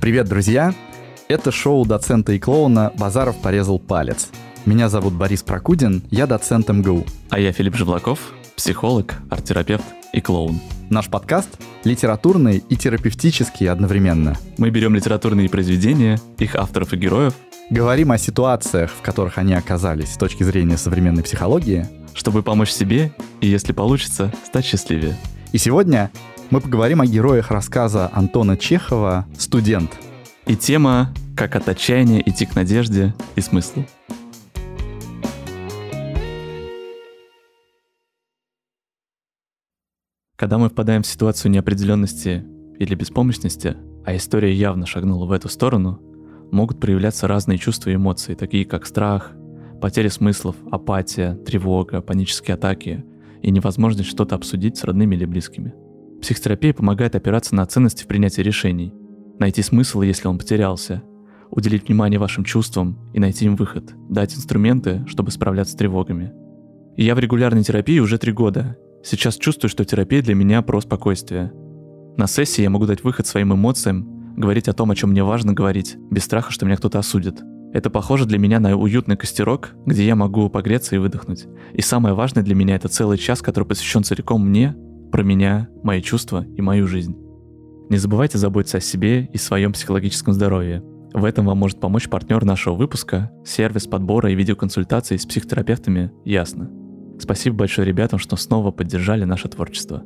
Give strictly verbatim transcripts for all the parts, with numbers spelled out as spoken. Привет, друзья! Это шоу доцента и клоуна «Базаров порезал палец». Меня зовут Борис Прокудин, я доцент эм гэ у. А я Филипп Жевлаков, психолог, арт-терапевт и клоун. Наш подкаст литературный и терапевтический одновременно. Мы берем литературные произведения, их авторов и героев, говорим о ситуациях, в которых они оказались с точки зрения современной психологии, чтобы помочь себе и, если получится, стать счастливее. И сегодня мы поговорим о героях рассказа Антона Чехова «Студент». И тема «Как от отчаяния идти к надежде и смыслу». Когда мы впадаем в ситуацию неопределенности или беспомощности, а история явно шагнула в эту сторону, могут проявляться разные чувства и эмоции, такие как страх, потеря смыслов, апатия, тревога, панические атаки и невозможность что-то обсудить с родными или близкими. Психотерапия помогает опираться на ценности в принятии решений, найти смысл, если он потерялся, уделить внимание вашим чувствам и найти им выход, дать инструменты, чтобы справляться с тревогами. И я в регулярной терапии уже три года. Сейчас чувствую, что терапия для меня про спокойствие. На сессии я могу дать выход своим эмоциям, говорить о том, о чем мне важно говорить, без страха, что меня кто-то осудит. Это похоже для меня на уютный костерок, где я могу погреться и выдохнуть. И самое важное для меня — это целый час, который посвящен целиком мне, про меня, мои чувства и мою жизнь. Не забывайте заботиться о себе и своем психологическом здоровье. В этом вам может помочь партнер нашего выпуска, сервис подбора и видеоконсультаций с психотерапевтами «Ясно». Спасибо большое ребятам, что снова поддержали наше творчество.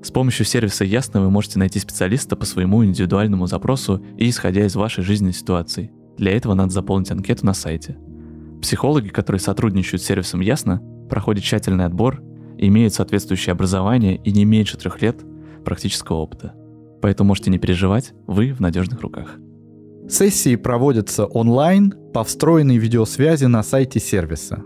С помощью сервиса «Ясно» вы можете найти специалиста по своему индивидуальному запросу и исходя из вашей жизненной ситуации. Для этого надо заполнить анкету на сайте. Психологи, которые сотрудничают с сервисом «Ясно», проходят тщательный отбор, имеют соответствующее образование и не меньше трех лет практического опыта. Поэтому можете не переживать, вы в надежных руках. Сессии проводятся онлайн по встроенной видеосвязи на сайте сервиса.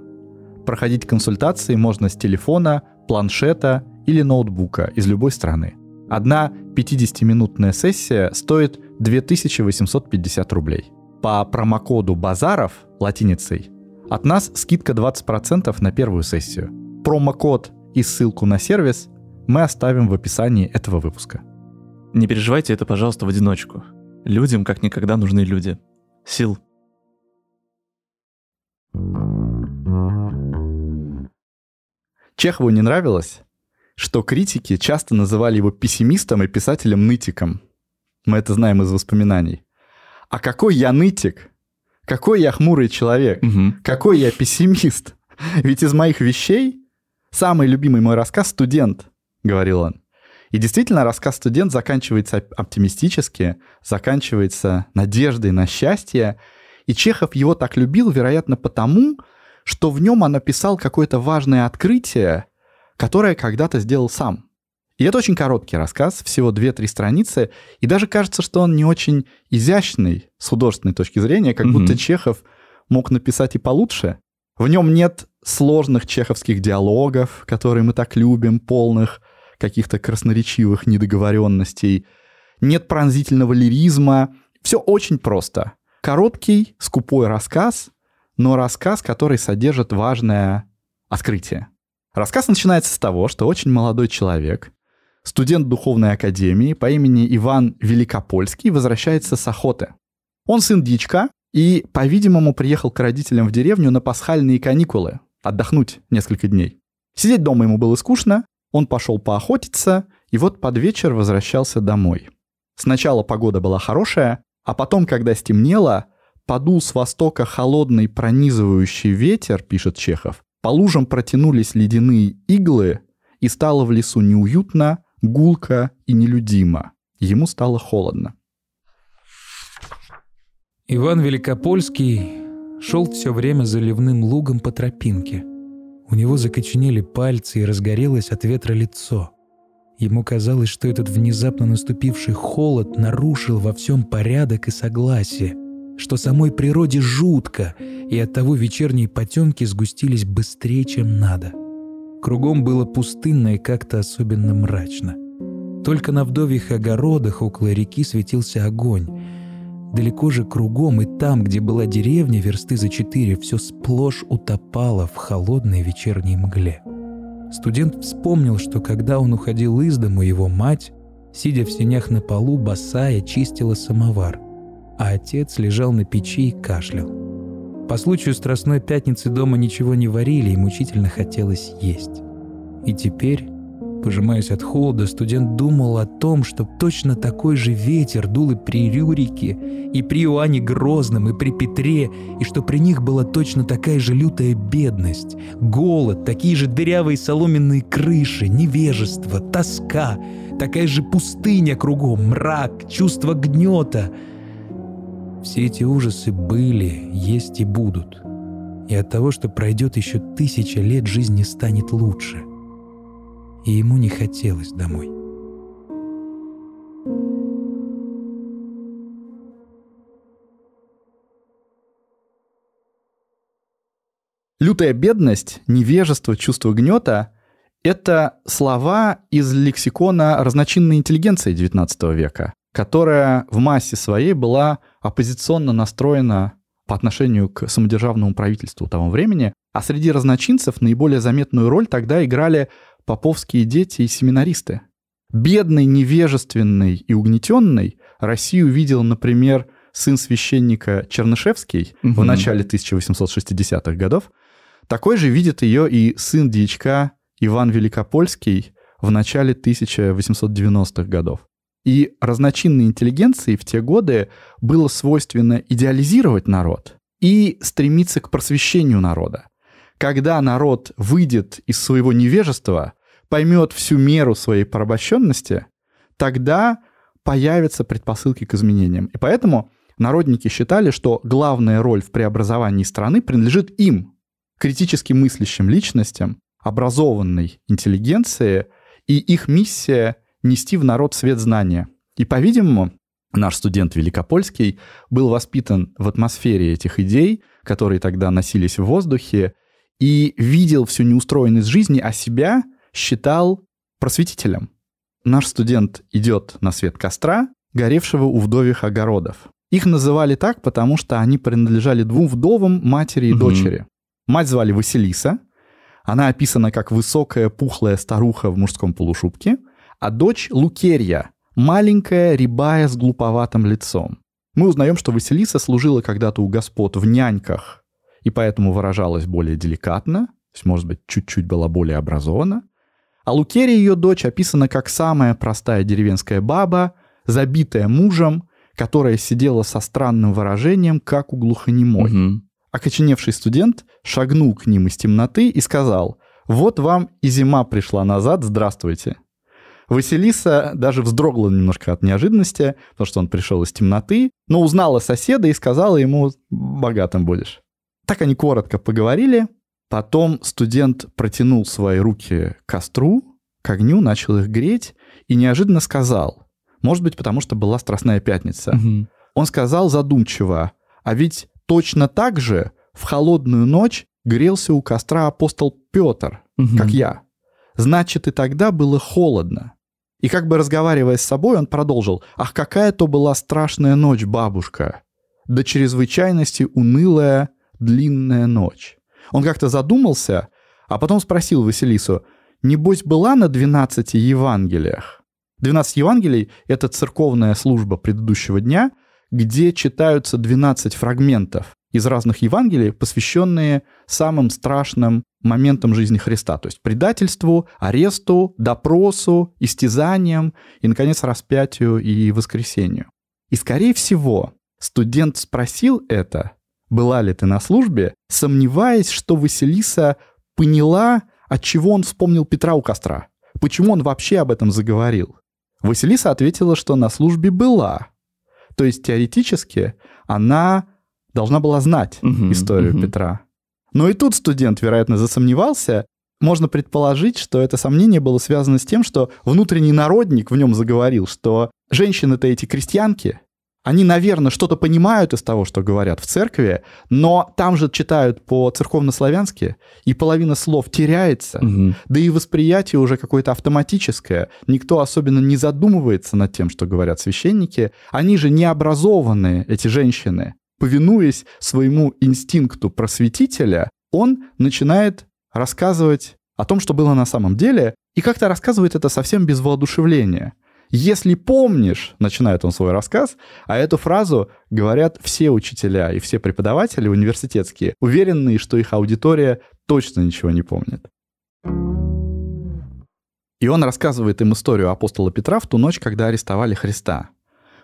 Проходить консультации можно с телефона, планшета или ноутбука из любой страны. Одна пятидесятиминутная сессия стоит две тысячи восемьсот пятьдесят рублей. По промокоду «Базаров» латиницей от нас скидка двадцать процентов на первую сессию. Промокод и ссылку на сервис мы оставим в описании этого выпуска. Не переживайте это, пожалуйста, в одиночку. Людям как никогда нужны люди. Сил. Чехову не нравилось, что критики часто называли его пессимистом и писателем-нытиком. Мы это знаем из воспоминаний. А какой я нытик? Какой я хмурый человек? Угу. Какой я пессимист? Ведь из моих вещей самый любимый мой рассказ «Студент», — говорил он. И действительно, рассказ «Студент» заканчивается оптимистически, заканчивается надеждой на счастье. И Чехов его так любил, вероятно, потому, что в нем он написал какое-то важное открытие, которое когда-то сделал сам. И это очень короткий рассказ, всего две-три страницы, и даже кажется, что он не очень изящный с художественной точки зрения, как mm-hmm. будто Чехов мог написать и получше. В нем нет сложных чеховских диалогов, которые мы так любим, полных каких-то красноречивых недоговоренностей, нет пронзительного лиризма. Все очень просто. Короткий, скупой рассказ, но рассказ, который содержит важное открытие. Рассказ начинается с того, что очень молодой человек, студент духовной академии по имени Иван Великопольский, возвращается с охоты. Он сын дьячка и, по-видимому, приехал к родителям в деревню на пасхальные каникулы, отдохнуть несколько дней. Сидеть дома ему было скучно, он пошел поохотиться и вот под вечер возвращался домой. Сначала погода была хорошая, а потом, когда стемнело, подул с востока холодный пронизывающий ветер, пишет Чехов. По лужам протянулись ледяные иглы, и стало в лесу неуютно, гулко и нелюдимо. Ему стало холодно. Иван Великопольский шел все время заливным лугом по тропинке. У него закоченели пальцы и разгорелось от ветра лицо. Ему казалось, что этот внезапно наступивший холод нарушил во всем порядок и согласие, что самой природе жутко, и оттого вечерние потемки сгустились быстрее, чем надо. Кругом было пустынно и как-то особенно мрачно. Только на вдовьих огородах около реки светился огонь. Далеко же кругом и там, где была деревня, версты за четыре, все сплошь утопало в холодной вечерней мгле. Студент вспомнил, что когда он уходил из дому, его мать, сидя в сенях на полу, босая, чистила самовар, а отец лежал на печи и кашлял. По случаю Страстной Пятницы дома ничего не варили и мучительно хотелось есть. И теперь, пожимаясь от холода, студент думал о том, что точно такой же ветер дул и при Рюрике, и при Иоанне Грозном, и при Петре, и что при них была точно такая же лютая бедность, голод, такие же дырявые соломенные крыши, невежество, тоска, такая же пустыня кругом, мрак, чувство гнета. Все эти ужасы были, есть и будут. И от того, что пройдет еще тысяча лет, жизнь не станет лучше. И ему не хотелось домой. Лютая бедность, невежество, чувство гнета — это слова из лексикона разночинной интеллигенции девятнадцатого века, которая в массе своей была оппозиционно настроена по отношению к самодержавному правительству того времени, а среди разночинцев наиболее заметную роль тогда играли поповские дети и семинаристы. Бедный, невежественный и угнетенный Россию видел, например, сын священника Чернышевский угу. в начале тысяча восемьсот шестидесятых годов. Такой же видит ее и сын дьячка Иван Великопольский в начале тысяча восемьсот девяностых годов. И разночинной интеллигенции в те годы было свойственно идеализировать народ и стремиться к просвещению народа. Когда народ выйдет из своего невежества, поймет всю меру своей порабощенности, тогда появятся предпосылки к изменениям. И поэтому народники считали, что главная роль в преобразовании страны принадлежит им, критически мыслящим личностям, образованной интеллигенции, и их миссия – нести в народ свет знания. И, по-видимому, наш студент Великопольский был воспитан в атмосфере этих идей, которые тогда носились в воздухе, и видел всю неустроенность жизни, а себя считал просветителем. Наш студент идет на свет костра, горевшего у вдовьих огородов. Их называли так, потому что они принадлежали двум вдовам, матери и угу. дочери. Мать звали Василиса, она описана как высокая пухлая старуха в мужском полушубке, а дочь Лукерия, маленькая, рябая, с глуповатым лицом. Мы узнаем, что Василиса служила когда-то у господ в няньках, и поэтому выражалась более деликатно, то есть, может быть, чуть-чуть была более образована. А Лукерия, ее дочь, описана как самая простая деревенская баба, забитая мужем, которая сидела со странным выражением, как у глухонемой. Угу. Окоченевший студент шагнул к ним из темноты и сказал: «Вот вам и зима пришла назад, здравствуйте». Василиса даже вздрогла немножко от неожиданности, потому что он пришел из темноты, но узнала соседа и сказала ему: «Богатым будешь». Так они коротко поговорили. Потом студент протянул свои руки к костру, к огню, начал их греть и неожиданно сказал, может быть, потому что была Страстная Пятница, угу. он сказал задумчиво: «А ведь точно так же в холодную ночь грелся у костра апостол Петр, угу. как я. Значит, и тогда было холодно». И как бы разговаривая с собой, он продолжил: «Ах, какая то была страшная ночь, бабушка! До чрезвычайности унылая, длинная ночь». Он как-то задумался, а потом спросил Василису: «Небось, была на двенадцати Евангелиях?» двенадцать Евангелий — это церковная служба предыдущего дня, где читаются двенадцать фрагментов из разных Евангелий, посвященные самым страшным моментам жизни Христа, то есть предательству, аресту, допросу, истязаниям и, наконец, распятию и воскресению. И, скорее всего, студент спросил это, была ли ты на службе, сомневаясь, что Василиса поняла, отчего он вспомнил Петра у костра, почему он вообще об этом заговорил. Василиса ответила, что на службе была, то есть теоретически она должна была знать угу, историю угу. Петра. Но и тут студент, вероятно, засомневался. Можно предположить, что это сомнение было связано с тем, что внутренний народник в нем заговорил, что женщины-то эти крестьянки, Они, наверное, что-то понимают из того, что говорят в церкви, но там же читают по-церковнославянски, и половина слов теряется, угу. да и восприятие уже какое-то автоматическое. Никто особенно не задумывается над тем, что говорят священники. Они же не образованные, эти женщины. Повинуясь своему инстинкту просветителя, он начинает рассказывать о том, что было на самом деле, и как-то рассказывает это совсем без воодушевления. «Если помнишь», — начинает он свой рассказ, а эту фразу говорят все учителя и все преподаватели университетские, уверенные, что их аудитория точно ничего не помнит. И он рассказывает им историю апостола Петра в ту ночь, когда арестовали Христа.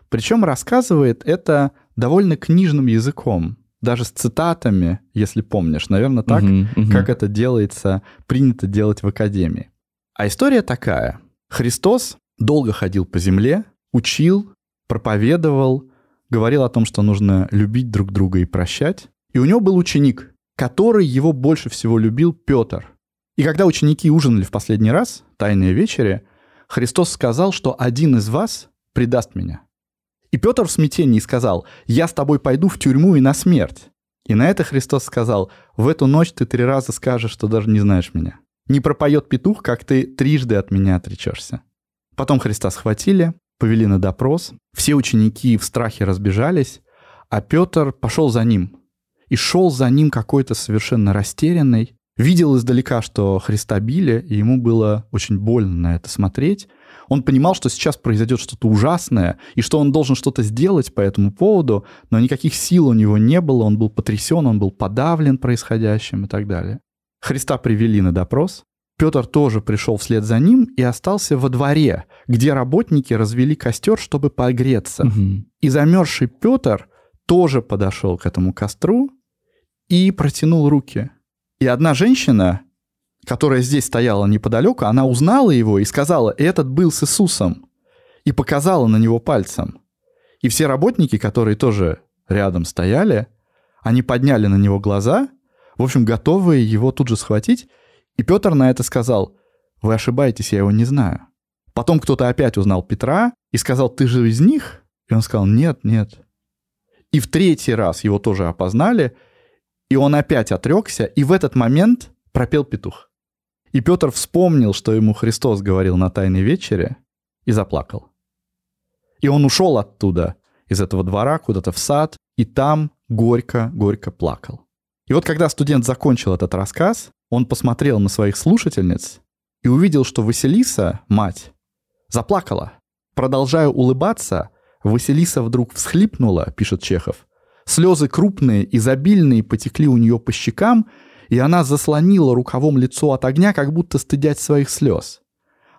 Причем рассказывает это довольно книжным языком, даже с цитатами, если помнишь. Наверное, так, uh-huh, uh-huh. как это делается, принято делать в академии. А история такая. Христос долго ходил по земле, учил, проповедовал, говорил о том, что нужно любить друг друга и прощать. И у него был ученик, который его больше всего любил, Петр. И когда ученики ужинали в последний раз, Тайные вечери, Христос сказал, что один из вас предаст меня. И Петр в смятении сказал: «Я с тобой пойду в тюрьму и на смерть». И на это Христос сказал: «В эту ночь ты три раза скажешь, что даже не знаешь меня. Не пропоет петух, как ты трижды от меня отречешься». Потом Христа схватили, повели на допрос. Все ученики в страхе разбежались, а Петр пошел за ним. И шел за ним какой-то совершенно растерянный. Видел издалека, что Христа били, и ему было очень больно на это смотреть. Он понимал, что сейчас произойдет что-то ужасное, и что он должен что-то сделать по этому поводу, но никаких сил у него не было, он был потрясен, он был подавлен происходящим и так далее. Христа привели на допрос. Петр тоже пришел вслед за ним и остался во дворе, где работники развели костер, чтобы погреться. Угу. И замерзший Петр тоже подошел к этому костру и протянул руки. И одна женщина, которая здесь стояла неподалеку, она узнала его и сказала: «Этот был с Иисусом», и показала на него пальцем. И все работники, которые тоже рядом стояли, они подняли на него глаза, в общем, готовые его тут же схватить. И Петр на это сказал: «Вы ошибаетесь, я его не знаю». Потом кто-то опять узнал Петра и сказал: «Ты же из них?» И он сказал: «Нет, нет». И в третий раз его тоже опознали, и он опять отрекся, и в этот момент пропел петух. И Петр вспомнил, что ему Христос говорил на Тайной вечере, и заплакал. И он ушел оттуда, из этого двора, куда-то в сад, и там горько-горько плакал. И вот когда студент закончил этот рассказ, он посмотрел на своих слушательниц и увидел, что Василиса, мать, заплакала. Продолжая улыбаться, Василиса вдруг всхлипнула, пишет Чехов. Слезы крупные, изобильные потекли у нее по щекам, и она заслонила рукавом лицо от огня, как будто стыдясь своих слез.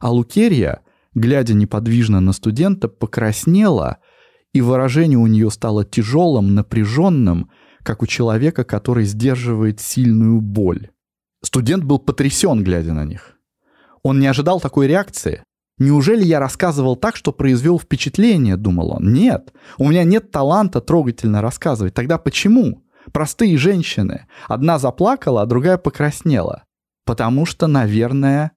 А Лукерия, глядя неподвижно на студента, покраснела, и выражение у нее стало тяжелым, напряженным, как у человека, который сдерживает сильную боль. Студент был потрясен, глядя на них. Он не ожидал такой реакции. «Неужели я рассказывал так, что произвел впечатление?» — думал он. «Нет, у меня нет таланта трогательно рассказывать. Тогда почему? Простые женщины. Одна заплакала, а другая покраснела. Потому что, наверное,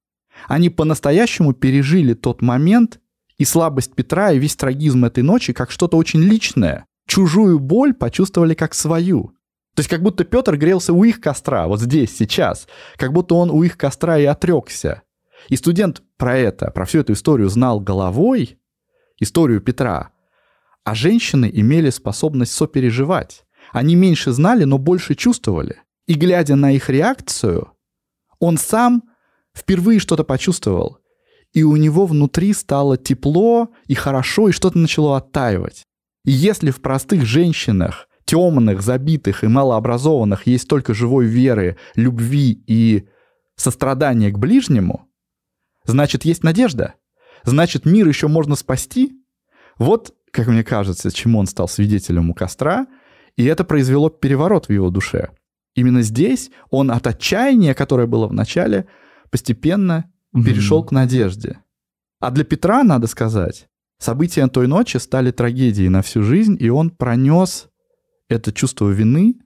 они по-настоящему пережили тот момент и слабость Петра, и весь трагизм этой ночи как что-то очень личное. Чужую боль почувствовали как свою». То есть как будто Петр грелся у их костра, вот здесь, сейчас. Как будто он у их костра и отрекся. И студент про это, про всю эту историю знал головой, историю Петра. А женщины имели способность сопереживать. Они меньше знали, но больше чувствовали. И глядя на их реакцию, он сам впервые что-то почувствовал. И у него внутри стало тепло и хорошо, и что-то начало оттаивать. И если в простых женщинах, темных, забитых и малообразованных, есть только живой веры, любви и сострадания к ближнему, значит, есть надежда. Значит, мир еще можно спасти. Вот, как мне кажется, чему он стал свидетелем у костра, и это произвело переворот в его душе. Именно здесь он от отчаяния, которое было в начале, постепенно mm-hmm. перешел к надежде. А для Петра, надо сказать, события той ночи стали трагедией на всю жизнь, и он пронес это чувство вины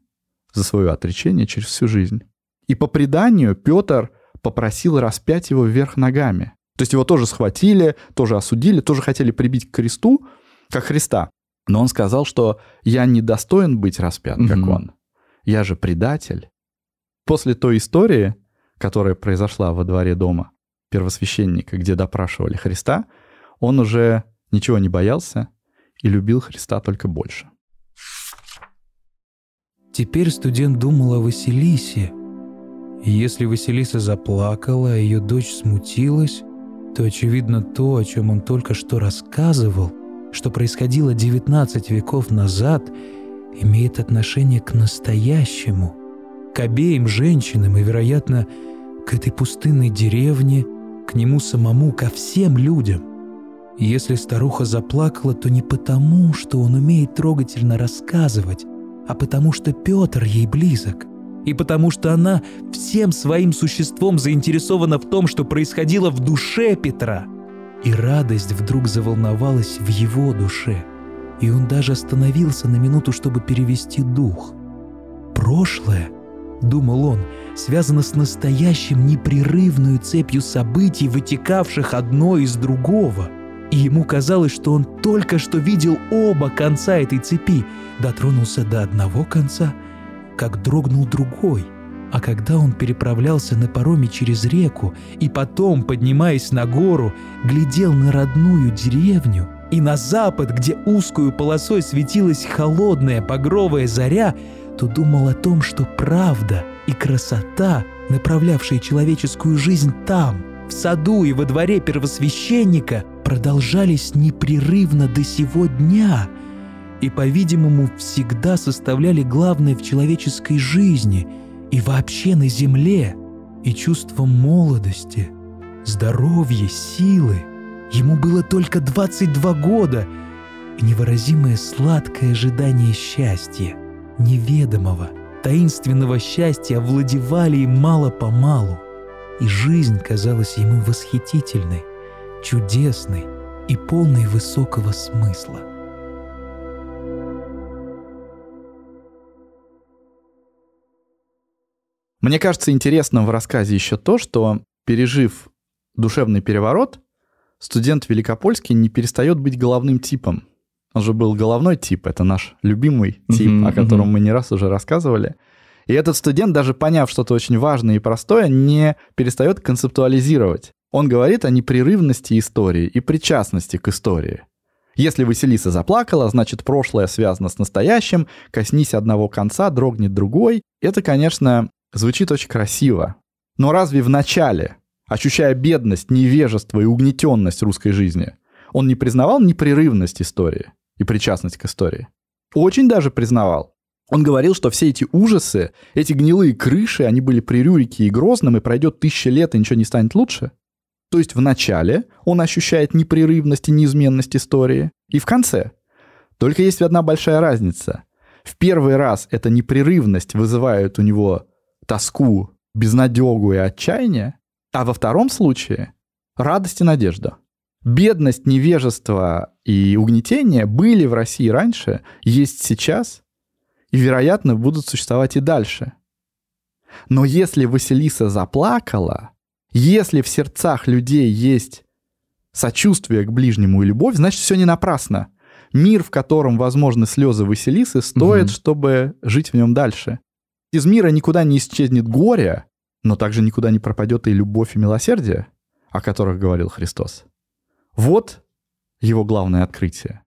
за свое отречение через всю жизнь. И по преданию Петр попросил распять его вверх ногами. То есть его тоже схватили, тоже осудили, тоже хотели прибить к кресту, как Христа. Но он сказал, что я не достоин быть распят, как mm-hmm. он. Я же предатель. После той истории, которая произошла во дворе дома первосвященника, где допрашивали Христа, он уже ничего не боялся и любил Христа только больше. Теперь студент думал о Василисе. И если Василиса заплакала, а ее дочь смутилась, то, очевидно, то, о чем он только что рассказывал, что происходило девятнадцать веков назад, имеет отношение к настоящему, к обеим женщинам и, вероятно, к этой пустынной деревне, к нему самому, ко всем людям. И если старуха заплакала, то не потому, что он умеет трогательно рассказывать, а потому что Петр ей близок, и потому что она всем своим существом заинтересована в том, что происходило в душе Петра. И радость вдруг заволновалась в его душе, и он даже остановился на минуту, чтобы перевести дух. «Прошлое, — думал он, — связано с настоящим непрерывную цепью событий, вытекавших одно из другого, и ему казалось, что он только что видел оба конца этой цепи, дотронулся до одного конца, как дрогнул другой. А когда он переправлялся на пароме через реку и потом, поднимаясь на гору, глядел на родную деревню и на запад, где узкую полосой светилась холодная багровая заря, то думал о том, что правда и красота, направлявшие человеческую жизнь там, в саду и во дворе первосвященника, продолжались непрерывно до сего дня и, по-видимому, всегда составляли главное в человеческой жизни — и вообще на земле, и чувство молодости, здоровья, силы. Ему было только двадцать два года, и невыразимое сладкое ожидание счастья, неведомого, таинственного счастья овладевали им мало-помалу, и жизнь казалась ему восхитительной, чудесной и полной высокого смысла. Мне кажется интересным в рассказе еще то, что, пережив душевный переворот, студент Великопольский не перестает быть головным типом. Он же был головной тип, это наш любимый тип, mm-hmm, о котором mm-hmm. мы не раз уже рассказывали. И этот студент, даже поняв что-то очень важное и простое, не перестает концептуализировать. Он говорит о непрерывности истории и причастности к истории. Если Василиса заплакала, значит, прошлое связано с настоящим, коснись одного конца, дрогнет другой. Это, конечно... звучит очень красиво. Но разве в начале, ощущая бедность, невежество и угнетенность русской жизни, он не признавал непрерывность истории и причастность к истории? Очень даже признавал. Он говорил, что все эти ужасы, эти гнилые крыши, они были при Рюрике и Грозном, и пройдет тысяча лет, и ничего не станет лучше. То есть в начале он ощущает непрерывность и неизменность истории, и в конце. Только есть одна большая разница. В первый раз эта непрерывность вызывает у него... тоску, безнадегу и отчаяние, а во втором случае радость и надежда. Бедность, невежество и угнетение были в России раньше, есть сейчас и, вероятно, будут существовать и дальше. Но если Василиса заплакала, если в сердцах людей есть сочувствие к ближнему и любовь, значит, все не напрасно. Мир, в котором возможны слезы Василисы, стоит, mm-hmm. чтобы жить в нем дальше. Из мира никуда не исчезнет горе, но также никуда не пропадет и любовь, и милосердие, о которых говорил Христос. Вот его главное открытие.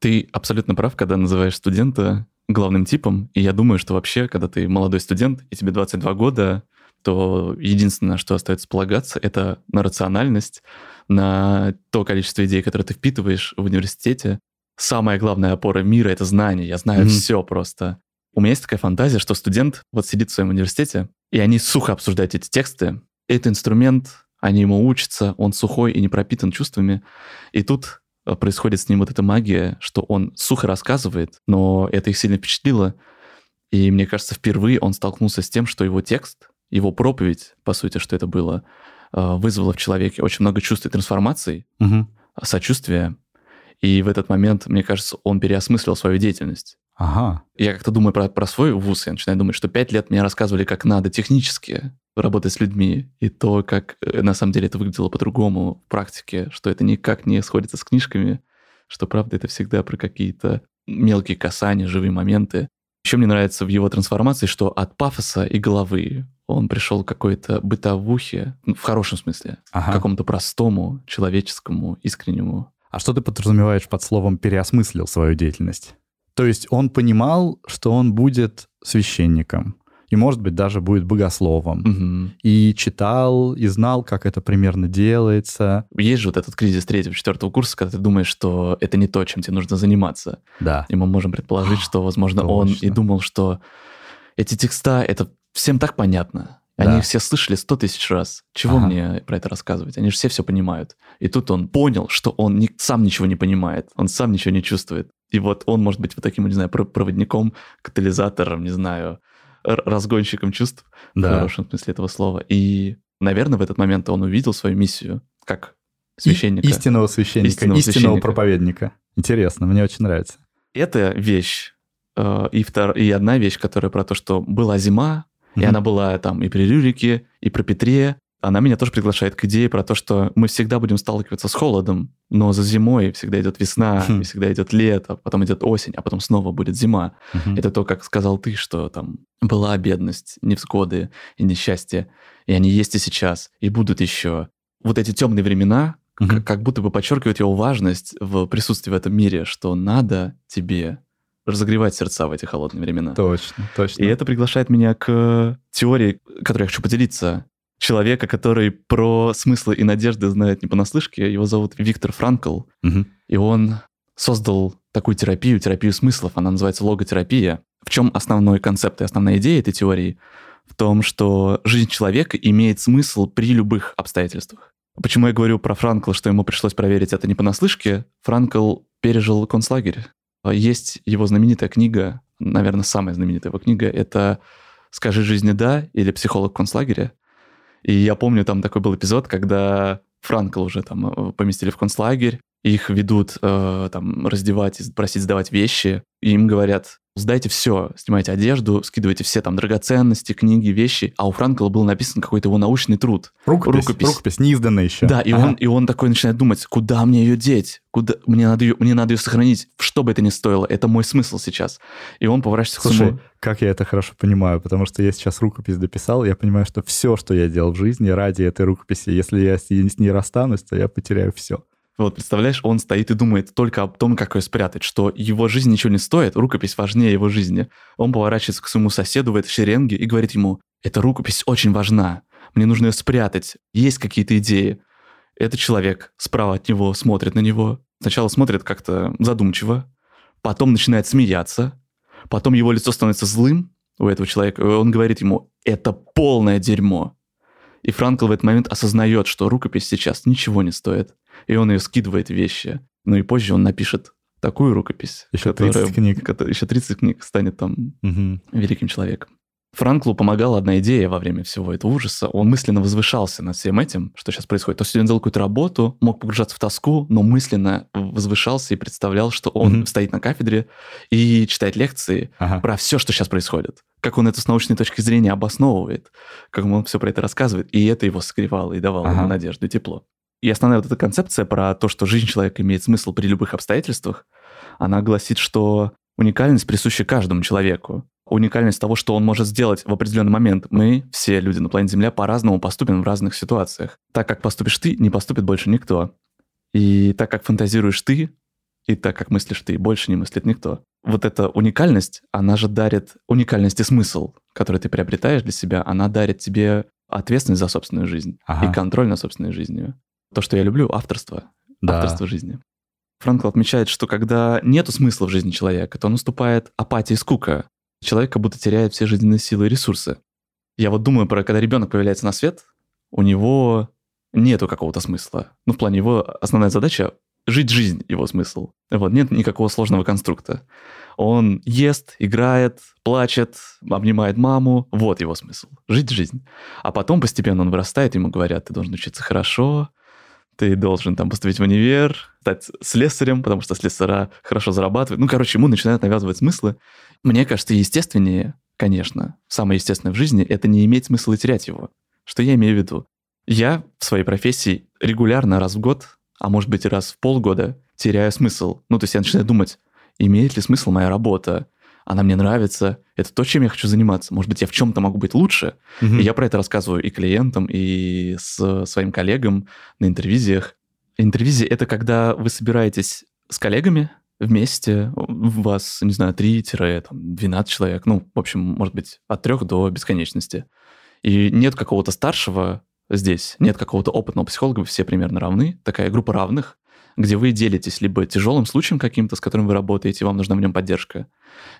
Ты абсолютно прав, когда называешь студента главным типом. И я думаю, что вообще, когда ты молодой студент, и тебе двадцать два года, то единственное, что остается полагаться, это на рациональность, на то количество идей, которые ты впитываешь в университете. Самая главная опора мира — это знание. Я знаю mm-hmm. все просто. У меня есть такая фантазия, что студент вот сидит в своем университете, и они сухо обсуждают эти тексты. Это инструмент, они ему учатся, он сухой и не пропитан чувствами. И тут происходит с ним вот эта магия, что он сухо рассказывает, но это их сильно впечатлило. И мне кажется, впервые он столкнулся с тем, что его текст, его проповедь, по сути, что это было, вызвало в человеке очень много чувств и трансформаций, mm-hmm. сочувствия. И в этот момент, мне кажется, он переосмыслил свою деятельность. Ага. Я как-то думаю про, про свой вуз, я начинаю думать, что пять лет мне рассказывали, как надо технически работать с людьми, и то, как на самом деле это выглядело по-другому в практике, что это никак не сходится с книжками, что, правда, это всегда про какие-то мелкие касания, живые моменты. Еще мне нравится в его трансформации, что от пафоса и головы он пришел к какой-то бытовухе, в хорошем смысле, ага. к какому-то простому, человеческому, искреннему. А что ты подразумеваешь под словом «переосмыслил свою деятельность»? То есть он понимал, что он будет священником, и, может быть, даже будет богословом. Угу. И читал, и знал, как это примерно делается. Есть же вот этот кризис третьего, четвертого курса, когда ты думаешь, что это не то, чем тебе нужно заниматься. Да. И мы можем предположить, что, возможно, Точно. он и думал, что эти текста, это всем так понятно. Они да. все слышали сто тысяч раз. Чего ага. мне про это рассказывать? Они же все все понимают. И тут он понял, что он не, сам ничего не понимает, он сам ничего не чувствует. И вот он может быть вот таким, не знаю, проводником, катализатором, не знаю, разгонщиком чувств, да. в хорошем смысле этого слова. И, наверное, в этот момент он увидел свою миссию как священника. И, истинного священника, истинного, истинного священника. Проповедника. Интересно, мне очень нравится. Это вещь, и, втор... и одна вещь, которая про то, что была зима, mm-hmm. и она была там и при Рюрике, и про Петре. Она меня тоже приглашает к идее про то, что мы всегда будем сталкиваться с холодом, но за зимой всегда идет весна, и всегда идет лето, потом идет осень, а потом снова будет зима. Uh-huh. Это то, как сказал ты, что там была бедность, невзгоды и несчастье, и они есть и сейчас, и будут еще. Вот эти темные времена uh-huh. как, как будто бы подчеркивают его важность в присутствии в этом мире, что надо тебе разогревать сердца в эти холодные времена. Точно, точно. И это приглашает меня к теории, которой я хочу поделиться. Человека, который про смыслы и надежды знает не понаслышке. Его зовут Виктор Франкл. Угу. И он создал такую терапию, терапию смыслов. Она называется логотерапия. В чем основной концепт и основная идея этой теории? В том, что жизнь человека имеет смысл при любых обстоятельствах. Почему я говорю про Франкла, что ему пришлось проверить это не понаслышке? Франкл пережил концлагерь. Есть его знаменитая книга, наверное, самая знаменитая его книга, это «Скажи жизни да» или «Психолог концлагеря». И я помню, там такой был эпизод, когда Франкл уже там поместили в концлагерь, их ведут э, там раздевать, просить сдавать вещи, и им говорят, сдайте все, снимайте одежду, скидывайте все там драгоценности, книги, вещи, а у Франкла был написан какой-то его научный труд. Рукопись, рукопись, рукопись не изданная еще. Да, и, ага. он, и он такой начинает думать, куда мне ее деть, куда мне надо ее, мне надо ее сохранить, что бы это ни стоило, это мой смысл сейчас. И он поворачивается к самому... Как я это хорошо понимаю, потому что я сейчас рукопись дописал, я понимаю, что все, что я делал в жизни ради этой рукописи, если я с ней расстанусь, то я потеряю все. Вот, представляешь, он стоит и думает только о том, как ее спрятать, что его жизнь ничего не стоит, рукопись важнее его жизни. Он поворачивается к своему соседу в этой шеренге и говорит ему, эта рукопись очень важна, мне нужно ее спрятать, есть какие-то идеи. Этот человек справа от него смотрит на него, сначала смотрит как-то задумчиво, потом начинает смеяться, потом его лицо становится злым у этого человека, и он говорит ему, это полное дерьмо. И Франкл в этот момент осознает, что рукопись сейчас ничего не стоит. И он ее скидывает в вещи. Ну и позже он напишет такую рукопись. Еще которая, тридцать книг. Которая, еще тридцать книг станет там угу. великим человеком. Франклу помогала одна идея во время всего этого ужаса. Он мысленно возвышался над всем этим, что сейчас происходит. То есть он делал какую-то работу, мог погружаться в тоску, но мысленно возвышался и представлял, что он угу. стоит на кафедре и читает лекции ага. про все, что сейчас происходит. Как он это с научной точки зрения обосновывает, как он все про это рассказывает. И это его согревало и давало ага. ему надежду и тепло. И основная вот эта концепция про то, что жизнь человека имеет смысл при любых обстоятельствах, она гласит, что уникальность присуща каждому человеку. Уникальность того, что он может сделать в определенный момент. Мы, все люди на планете Земля, по-разному поступим в разных ситуациях. Так, как поступишь ты, не поступит больше никто. И так, как фантазируешь ты, и так, как мыслишь ты, больше не мыслит никто. Вот эта уникальность, она же дарит уникальность и смысл, который ты приобретаешь для себя, она дарит тебе ответственность за собственную жизнь ага. и контроль над собственной жизнью. То, что я люблю, авторство. Да. Авторство жизни. Франкл отмечает, что когда нет смысла в жизни человека, то наступает апатия и скука. Человек как будто теряет все жизненные силы и ресурсы. Я вот думаю про, когда ребенок появляется на свет, у него нету какого-то смысла. Ну, в плане его основная задача — жить жизнь, его смысл. Вот, нет никакого сложного конструкта. Он ест, играет, плачет, обнимает маму. Вот его смысл. Жить жизнь. А потом постепенно он вырастает, ему говорят, ты должен учиться хорошо, ты должен там поступить в универ, стать слесарем, потому что слесара хорошо зарабатывают. Ну, короче, ему начинают навязывать смыслы. Мне кажется, естественнее, конечно, самое естественное в жизни — это не иметь смысла и терять его. Что я имею в виду? Я в своей профессии регулярно раз в год, а может быть и раз в полгода теряю смысл. Ну, то есть я начинаю думать, имеет ли смысл моя работа? Она мне нравится, это то, чем я хочу заниматься. Может быть, я в чем-то могу быть лучше. Угу. И я про это рассказываю и клиентам, и с своим коллегам на интервизиях. Интервизия — это когда вы собираетесь с коллегами вместе, у вас, не знаю, три-двенадцать человек, ну, в общем, может быть, от трёх до бесконечности. И нет какого-то старшего здесь, нет какого-то опытного психолога, все примерно равны, такая группа равных, где вы делитесь либо тяжелым случаем каким-то, с которым вы работаете, и вам нужна в нем поддержка,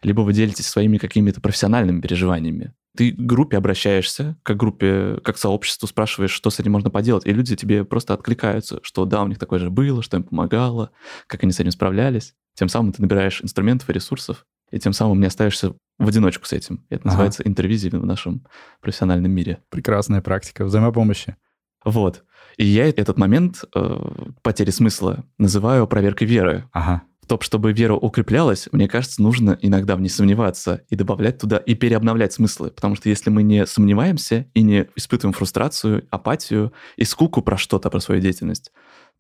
либо вы делитесь своими какими-то профессиональными переживаниями. Ты к группе обращаешься, как группе, как сообществу спрашиваешь, что с этим можно поделать, и люди тебе просто откликаются, что да, у них такое же было, что им помогало, как они с этим справлялись. Тем самым ты набираешь инструментов и ресурсов, и тем самым не остаешься в одиночку с этим. Это называется ага. интервизия в нашем профессиональном мире. Прекрасная практика взаимопомощи. Вот. И я этот момент э, потери смысла называю проверкой веры. Ага. В то, чтобы вера укреплялась, мне кажется, нужно иногда в ней сомневаться и добавлять туда, и переобновлять смыслы. Потому что если мы не сомневаемся и не испытываем фрустрацию, апатию и скуку про что-то, про свою деятельность,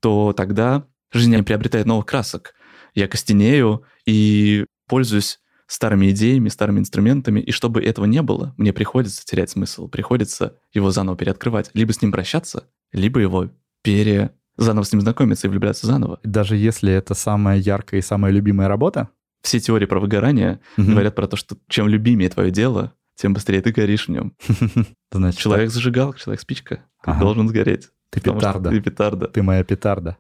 то тогда жизнь не приобретает новых красок. Я костенею и пользуюсь старыми идеями, старыми инструментами, и чтобы этого не было, мне приходится терять смысл, приходится его заново переоткрывать, либо с ним прощаться, либо его пере... заново с ним знакомиться и влюбляться заново. Даже если это самая яркая и самая любимая работа? Все теории про выгорание mm-hmm. говорят про то, что чем любимее твое дело, тем быстрее ты горишь в нем. Значит, человек так... зажигалка, человек спичка, ага. ты должен сгореть. Ты петарда. Ты петарда. Ты моя петарда.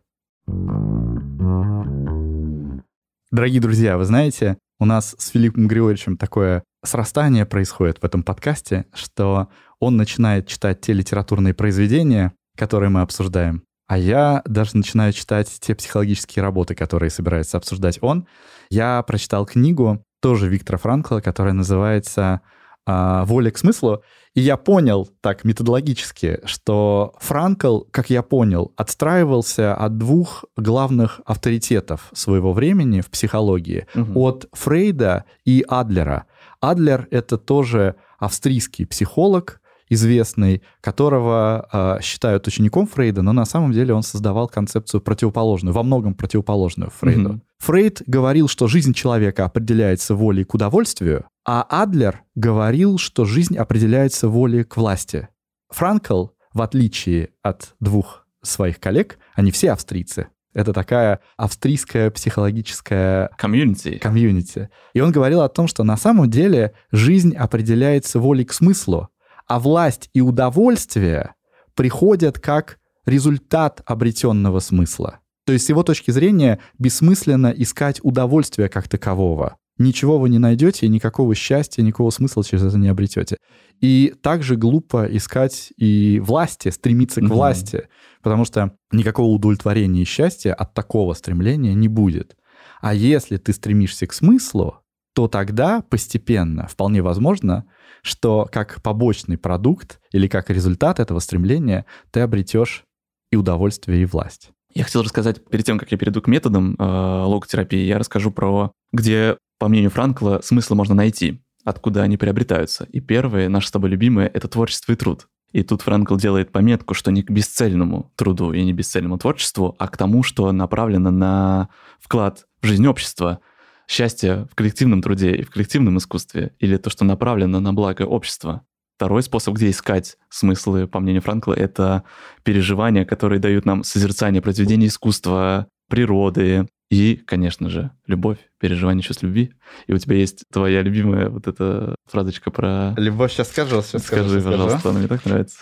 Дорогие друзья, вы знаете, у нас с Филиппом Григорьевичем такое срастание происходит в этом подкасте, что он начинает читать те литературные произведения, которые мы обсуждаем, а я даже начинаю читать те психологические работы, которые собирается обсуждать он. Я прочитал книгу, тоже Виктора Франкла, которая называется «Воля к смыслу», и я понял так методологически, что Франкл, как я понял, отстраивался от двух главных авторитетов своего времени в психологии, угу. от Фрейда и Адлера. Адлер — это тоже австрийский психолог, известный, которого э, считают учеником Фрейда, но на самом деле он создавал концепцию противоположную, во многом противоположную Фрейду. Mm-hmm. Фрейд говорил, что жизнь человека определяется волей к удовольствию, а Адлер говорил, что жизнь определяется волей к власти. Франкл, в отличие от двух своих коллег, они все австрийцы. Это такая австрийская психологическая... Комьюнити. Комьюнити. И он говорил о том, что на самом деле жизнь определяется волей к смыслу, а власть и удовольствие приходят как результат обретенного смысла. То есть с его точки зрения бессмысленно искать удовольствие как такового. Ничего вы не найдете, никакого счастья, никакого смысла через это не обретете. И также глупо искать и власти, стремиться к mm-hmm. власти, потому что никакого удовлетворения и счастья от такого стремления не будет. А если ты стремишься к смыслу, то тогда постепенно, вполне возможно, что как побочный продукт или как результат этого стремления ты обретешь и удовольствие, и власть. Я хотел рассказать, перед тем, как я перейду к методам э, логотерапии, я расскажу про, где, по мнению Франкла, смысл можно найти, откуда они приобретаются. И первое, наше с тобой любимое, это творчество и труд. И тут Франкл делает пометку, что не к бесцельному труду и не бесцельному творчеству, а к тому, что направлено на вклад в жизнь общества, счастье в коллективном труде и в коллективном искусстве, или то, что направлено на благо общества. Второй способ, где искать смыслы, по мнению Франкла, это переживания, которые дают нам созерцание произведений искусства, природы и, конечно же, любовь, переживание чувств любви. И у тебя есть твоя любимая вот эта фразочка про... Любовь, сейчас скажу, сейчас скажу. Скажи, сейчас пожалуйста, скажу. Она мне так нравится.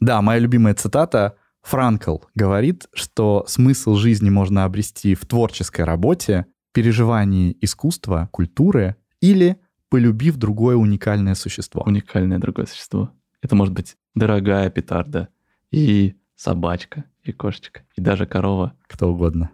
Да, моя любимая цитата. Франкл говорит, что смысл жизни можно обрести в творческой работе, переживании искусства, культуры или полюбив другое уникальное существо. Уникальное другое существо. Это может быть дорогая петарда, и собачка, и кошечка, и даже корова. Кто угодно.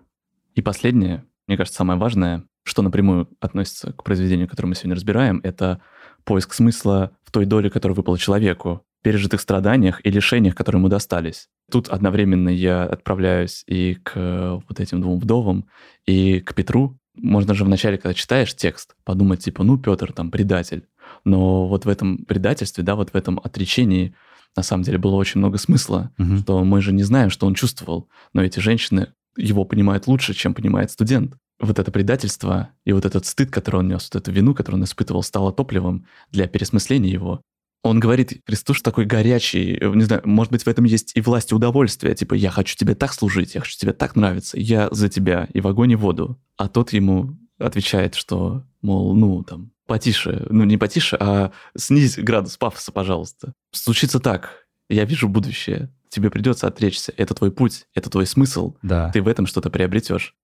И последнее, мне кажется, самое важное, что напрямую относится к произведению, которое мы сегодня разбираем, это поиск смысла в той доле, которую выпала человеку. пережитых страданиях и лишениях, которые ему достались. Тут одновременно я отправляюсь и к вот этим двум вдовам, и к Петру. Можно же вначале, когда читаешь текст, подумать, типа, ну, Петр там предатель. Но вот в этом предательстве, да, вот в этом отречении на самом деле было очень много смысла, угу. что мы же не знаем, что он чувствовал, но эти женщины его понимают лучше, чем понимает студент. Вот это предательство и вот этот стыд, который он нес, вот эту вину, которую он испытывал, стало топливом для пересмысления его. Он говорит, Христос такой горячий, не знаю, может быть, в этом есть и власть, и удовольствие, типа, я хочу тебе так служить, я хочу тебе так нравиться, я за тебя и в огонь, и в воду. А тот ему отвечает, что, мол, ну, там, потише, ну, не потише, а снизь градус пафоса, пожалуйста. Случится так, я вижу будущее, тебе придется отречься, это твой путь, это твой смысл, да. Ты в этом что-то приобретешь.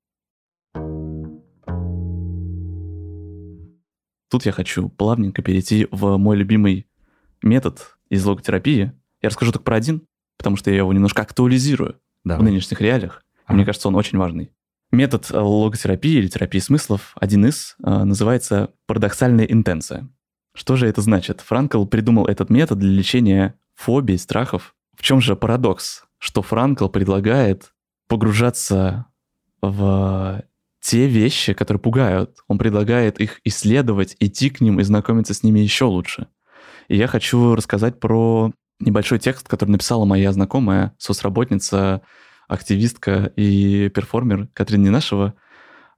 Тут я хочу плавненько перейти в мой любимый метод из логотерапии. Я расскажу только про один, потому что я его немножко актуализирую Давай. в нынешних реалиях. А-а-а. Мне кажется, он очень важный. Метод логотерапии или терапии смыслов, один из, называется парадоксальная интенция. Что же это значит? Франкл придумал этот метод для лечения фобий, страхов. В чем же парадокс? Что Франкл предлагает погружаться в те вещи, которые пугают. Он предлагает их исследовать, идти к ним и знакомиться с ними еще лучше. И я хочу рассказать про небольшой текст, который написала моя знакомая, соцработница, активистка и перформер Катрин Ненашева.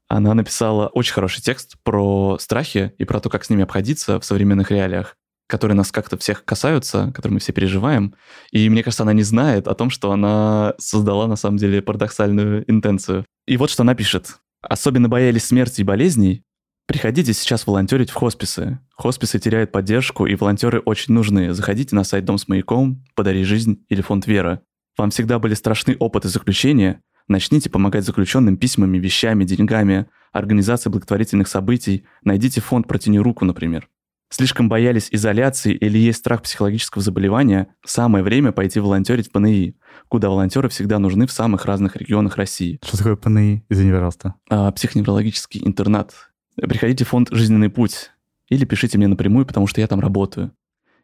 Она написала очень хороший текст про страхи и про то, как с ними обходиться в современных реалиях, которые нас как-то всех касаются, которые мы все переживаем. И мне кажется, она не знает о том, что она создала на самом деле парадоксальную интенцию. И вот что она пишет. «Особенно боялись смерти и болезней. Приходите сейчас волонтерить в хосписы. Хосписы теряют поддержку, и волонтеры очень нужны. Заходите на сайт «Дом с маяком», «Подари жизнь» или «Фонд Вера». Вам всегда были страшны опыты заключения. Начните помогать заключенным письмами, вещами, деньгами, организацией благотворительных событий. Найдите фонд «Протяни руку», например. Слишком боялись изоляции или есть страх психологического заболевания? Самое время пойти волонтерить в ПНИ, куда волонтеры всегда нужны в самых разных регионах России». Что такое ПНИ? Извини, пожалуйста. А, психоневрологический интернат. Приходите в фонд «Жизненный путь» или пишите мне напрямую, потому что я там работаю.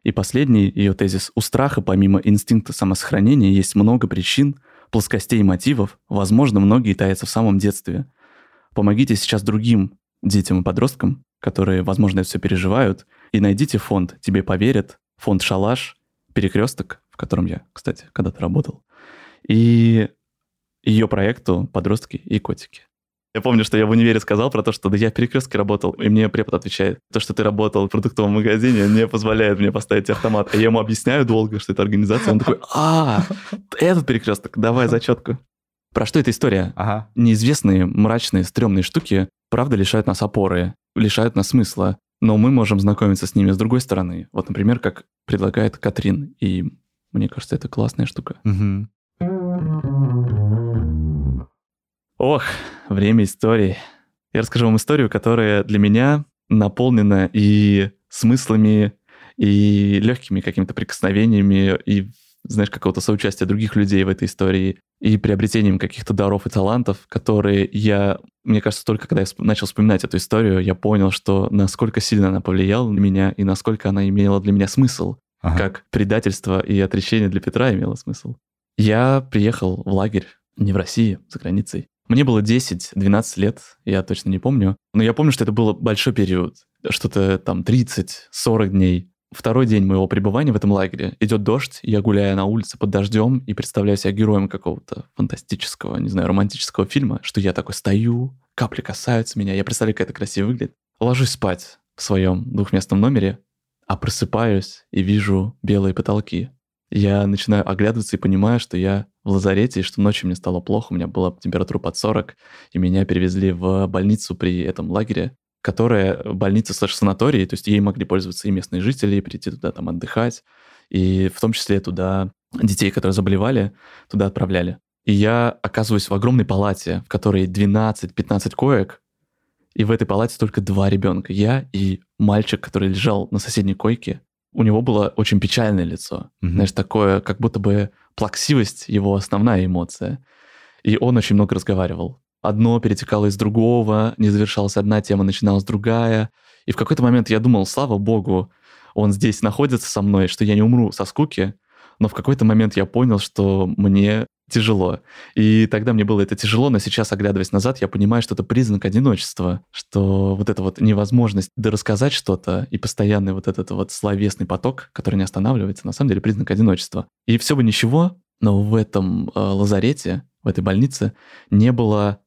И последний ее тезис. У страха, помимо инстинкта самосохранения, есть много причин, плоскостей и мотивов. Возможно, многие таятся в самом детстве. Помогите сейчас другим детям и подросткам, которые, возможно, это все переживают, и найдите фонд «Тебе поверят», фонд «Шалаш», «Перекресток», в котором я, кстати, когда-то работал, и ее проекту «Подростки и котики». Я помню, что я в универе сказал про то, что да я в «Перекрестке» работал, и мне препод отвечает, то, что ты работал в продуктовом магазине, не позволяет мне поставить автомат. А я ему объясняю долго, что это организация, он такой, а, этот «Перекресток», давай зачетку. Про что эта история? Ага. Неизвестные, мрачные, стрёмные штуки, правда, лишают нас опоры, лишают нас смысла, но мы можем знакомиться с ними с другой стороны. Вот, например, как предлагает Катрин, и мне кажется, это классная штука. Угу. Ох, время историй. Я расскажу вам историю, которая для меня наполнена и смыслами, и легкими какими-то прикосновениями, и, знаешь, какого-то соучастия других людей в этой истории, и приобретением каких-то даров и талантов, которые я, мне кажется, только когда я начал вспоминать эту историю, я понял, что насколько сильно она повлияла на меня, и насколько она имела для меня смысл, ага. как предательство и отречение для Петра имело смысл. Я приехал в лагерь, не в России, за границей. Мне было десять-двенадцать лет, я точно не помню. Но я помню, что это был большой период, что-то там тридцать-сорок дней. Второй день моего пребывания в этом лагере. Идет дождь, я гуляю на улице под дождем и представляю себя героем какого-то фантастического, не знаю, романтического фильма, что я такой стою, капли касаются меня, я представляю, как это красиво выглядит. Ложусь спать в своем двухместном номере, а просыпаюсь и вижу белые потолки. Я начинаю оглядываться и понимаю, что я в лазарете, и что ночью мне стало плохо, у меня была температура под сорок, и меня перевезли в больницу при этом лагере, которая больница слэш санаторий, то есть ей могли пользоваться и местные жители, и прийти туда там отдыхать, и в том числе туда детей, которые заболевали, туда отправляли. И я оказываюсь в огромной палате, в которой двенадцать-пятнадцать коек, и в этой палате только два ребенка. Я и мальчик, который лежал на соседней койке. У него было очень печальное лицо. Mm-hmm. Знаешь, такое, как будто бы плаксивость его основная эмоция. И он очень много разговаривал. Одно перетекало из другого, не завершалась одна тема, начиналась другая. И в какой-то момент я думал, слава богу, он здесь находится со мной, что я не умру со скуки, но в какой-то момент я понял, что мне тяжело. И тогда мне было это тяжело, но сейчас, оглядываясь назад, я понимаю, что это признак одиночества, что вот эта вот невозможность дорассказать что-то и постоянный вот этот вот словесный поток, который не останавливается, на самом деле признак одиночества. И все бы ничего, но в этом э, лазарете, в этой больнице не было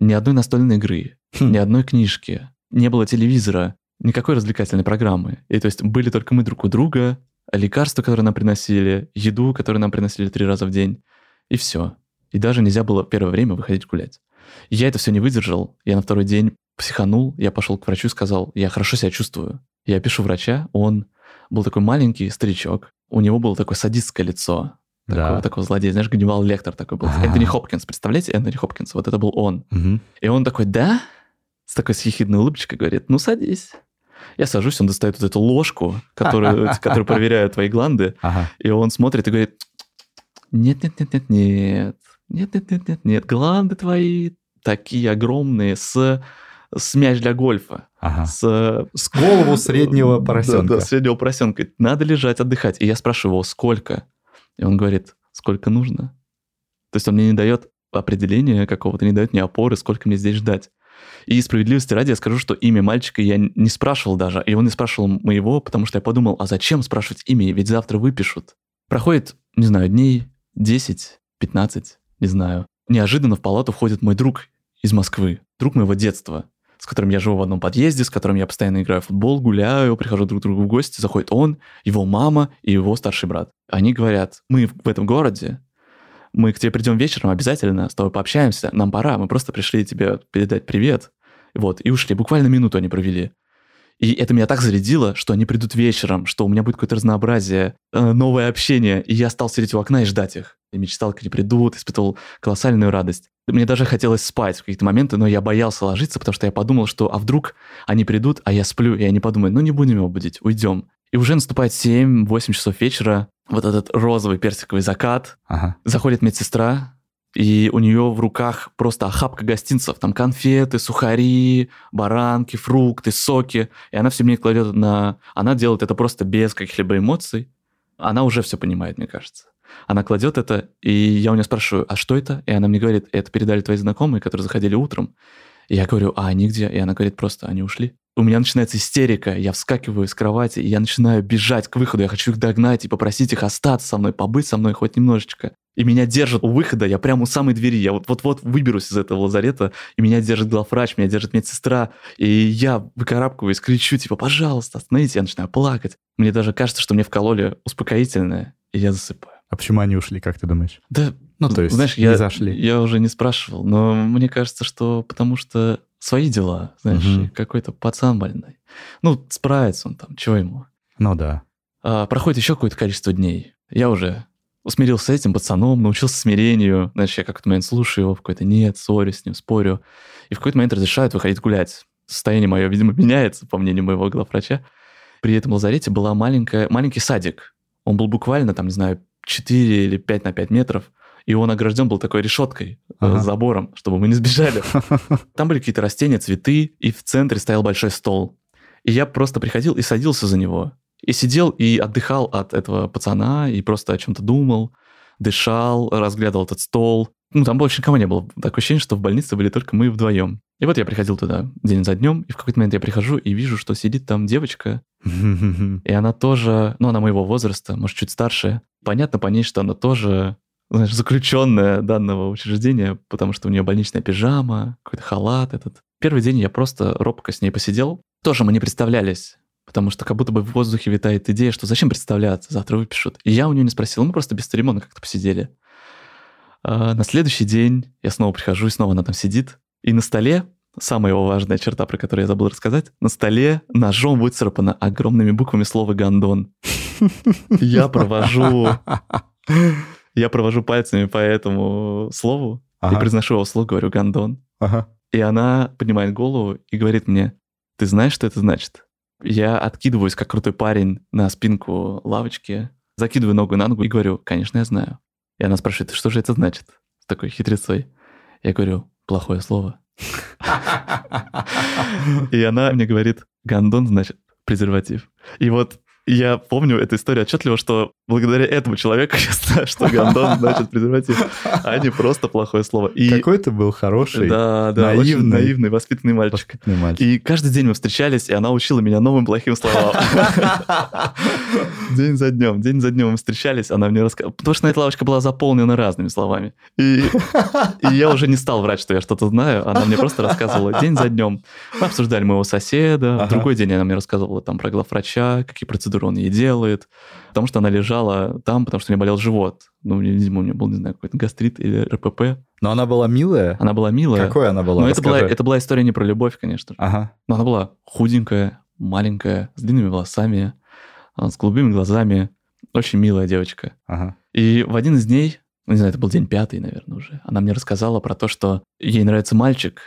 ни одной настольной игры, хм. ни одной книжки, не было телевизора, никакой развлекательной программы. И то есть были только мы друг у друга, лекарства, которые нам приносили, еду, которую нам приносили три раза в день, и все. И даже нельзя было первое время выходить гулять. Я это все не выдержал. Я на второй день психанул, я пошел к врачу и сказал, я хорошо себя чувствую. Я пишу врача, он был такой маленький старичок, у него было такое садистское лицо, такого, да. такого злодея, знаешь, Ганнибал Лектор такой был. А-а-а. Энтони Хопкинс, представляете, Энтони Хопкинс, вот это был он. Угу. И он такой, да? С такой съехидной улыбочкой говорит, ну садись. Я сажусь, он достает вот эту ложку, которую проверяют твои гланды, и он смотрит и говорит, нет-нет-нет-нет-нет, нет-нет-нет-нет-нет, гланды твои такие огромные, с мяч для гольфа. С голову среднего поросенка. Да, среднего поросенка. Надо лежать, отдыхать. И я спрашиваю его, сколько? И он говорит, сколько нужно. То есть он мне не дает определения какого-то, не дает мне опоры, сколько мне здесь ждать. И справедливости ради я скажу, что имя мальчика я не спрашивал даже, и он не спрашивал моего, потому что я подумал, а зачем спрашивать имя, ведь завтра выпишут. Проходит, не знаю, дней десять-пятнадцать, не знаю. Неожиданно в палату входит мой друг из Москвы, друг моего детства, с которым я живу в одном подъезде, с которым я постоянно играю в футбол, гуляю, прихожу друг к другу в гости, заходит он, его мама и его старший брат. Они говорят, мы в этом городе, мы к тебе придем вечером обязательно, с тобой пообщаемся, нам пора, мы просто пришли тебе передать привет. Вот, и ушли, буквально минуту они провели. И это меня так зарядило, что они придут вечером, что у меня будет какое-то разнообразие, новое общение, и я стал сидеть у окна и ждать их. Я мечтал, как они придут, испытывал колоссальную радость. Мне даже хотелось спать в какие-то моменты, но я боялся ложиться, потому что я подумал, что а вдруг они придут, а я сплю, и они подумают, ну не будем его будить, уйдем. И уже наступает семь-восемь часов вечера, вот этот розовый персиковый закат. Ага. Заходит медсестра, и у нее в руках просто охапка гостинцев. Там конфеты, сухари, баранки, фрукты, соки. И она все мне кладет на... Она делает это просто без каких-либо эмоций. Она уже все понимает, мне кажется. Она кладет это, и я у нее спрашиваю, а что это? И она мне говорит, это передали твои знакомые, которые заходили утром. И я говорю, а они где? И она говорит, просто они ушли. У меня начинается истерика, я вскакиваю с кровати, и я начинаю бежать к выходу, я хочу их догнать и попросить их остаться со мной, побыть со мной хоть немножечко. И меня держат у выхода, я прямо у самой двери, я вот-вот выберусь из этого лазарета, и меня держит главврач, меня держит медсестра, и я выкарабкиваюсь, кричу, типа, пожалуйста, остановите, я начинаю плакать. Мне даже кажется, что мне вкололи успокоительное, и я засыпаю. А почему они ушли, как ты думаешь? Да, ну, то есть, знаешь, не я, зашли. Я уже не спрашивал, но мне кажется, что потому что... Свои дела, знаешь, угу. Какой-то пацан больной. Ну, справится он там, чего ему. Ну да. А, проходит еще какое-то количество дней. Я уже усмирился с этим пацаном, научился смирению. Знаешь, я как-то момент слушаю его, в какой-то нет, ссорюсь с ним, спорю. И в какой-то момент разрешают выходить гулять. Состояние мое, видимо, меняется, по мнению моего главврача. При этом лазарете был маленький садик. Он был буквально, там, не знаю, четыре или пять на пять метров. И он огражден был такой решеткой, ага. забором, чтобы мы не сбежали. Там были какие-то растения, цветы, и в центре стоял большой стол. И я просто приходил и садился за него. И сидел и отдыхал от этого пацана, и просто о чем-то думал, дышал, разглядывал этот стол. Ну, там больше никого не было. Такое ощущение, что в больнице были только мы вдвоем. И вот я приходил туда день за днем, и в какой-то момент я прихожу и вижу, что сидит там девочка. И она тоже, ну, она моего возраста, может, чуть старше. Понятно по ней, что она тоже... Знаешь, заключенная данного учреждения, потому что у нее больничная пижама, какой-то халат этот. Первый день я просто робко с ней посидел. Тоже мы не представлялись, потому что как будто бы в воздухе витает идея, что зачем представляться, завтра выпишут. И я у нее не спросил, мы просто без церемонно как-то посидели. А на следующий день я снова прихожу, и снова она там сидит. И на столе, самая его важная черта, про которую я забыл рассказать, на столе ножом выцарапано огромными буквами слово «гондон». Я провожу... Я провожу пальцами по этому слову, ага. и произношу его вслух, говорю «гондон». Ага. И она поднимает голову и говорит мне, ты знаешь, что это значит? Я откидываюсь, как крутой парень, на спинку лавочки, закидываю ногу на ногу и говорю, конечно, я знаю. И она спрашивает, что же это значит? С такой хитрецой. Я говорю, плохое слово. И она мне говорит, «гондон» значит презерватив. И вот Я помню эту историю отчетливо, что благодаря этому человеку я знаю, что гондон значит презерватив, а не просто плохое слово. И... Какой ты был хороший, да, да, наивный, очень наивный воспитанный мальчик. воспитанный мальчик. И каждый день мы встречались, и она учила меня новым плохим словам. День за днем, день за днем мы встречались, она мне рассказывала. Потому что эта лавочка была заполнена разными словами. И я уже не стал врать, что я что-то знаю, она мне просто рассказывала день за днем. Мы обсуждали моего соседа, в другой день она мне рассказывала там про главврача, какие процедуры он ей делает, потому что она лежала там, потому что у нее болел живот. Ну, видимо, у нее был, не знаю, какой-то гастрит или РПП. Но она была милая? Она была милая. Какой она была? Но это была, это была история не про любовь, конечно. Ага. Но она была худенькая, маленькая, с длинными волосами, с голубыми глазами. Очень милая девочка. Ага. И в один из дней, ну, не знаю, это был день пятый, наверное, уже, она мне рассказала про то, что ей нравится мальчик,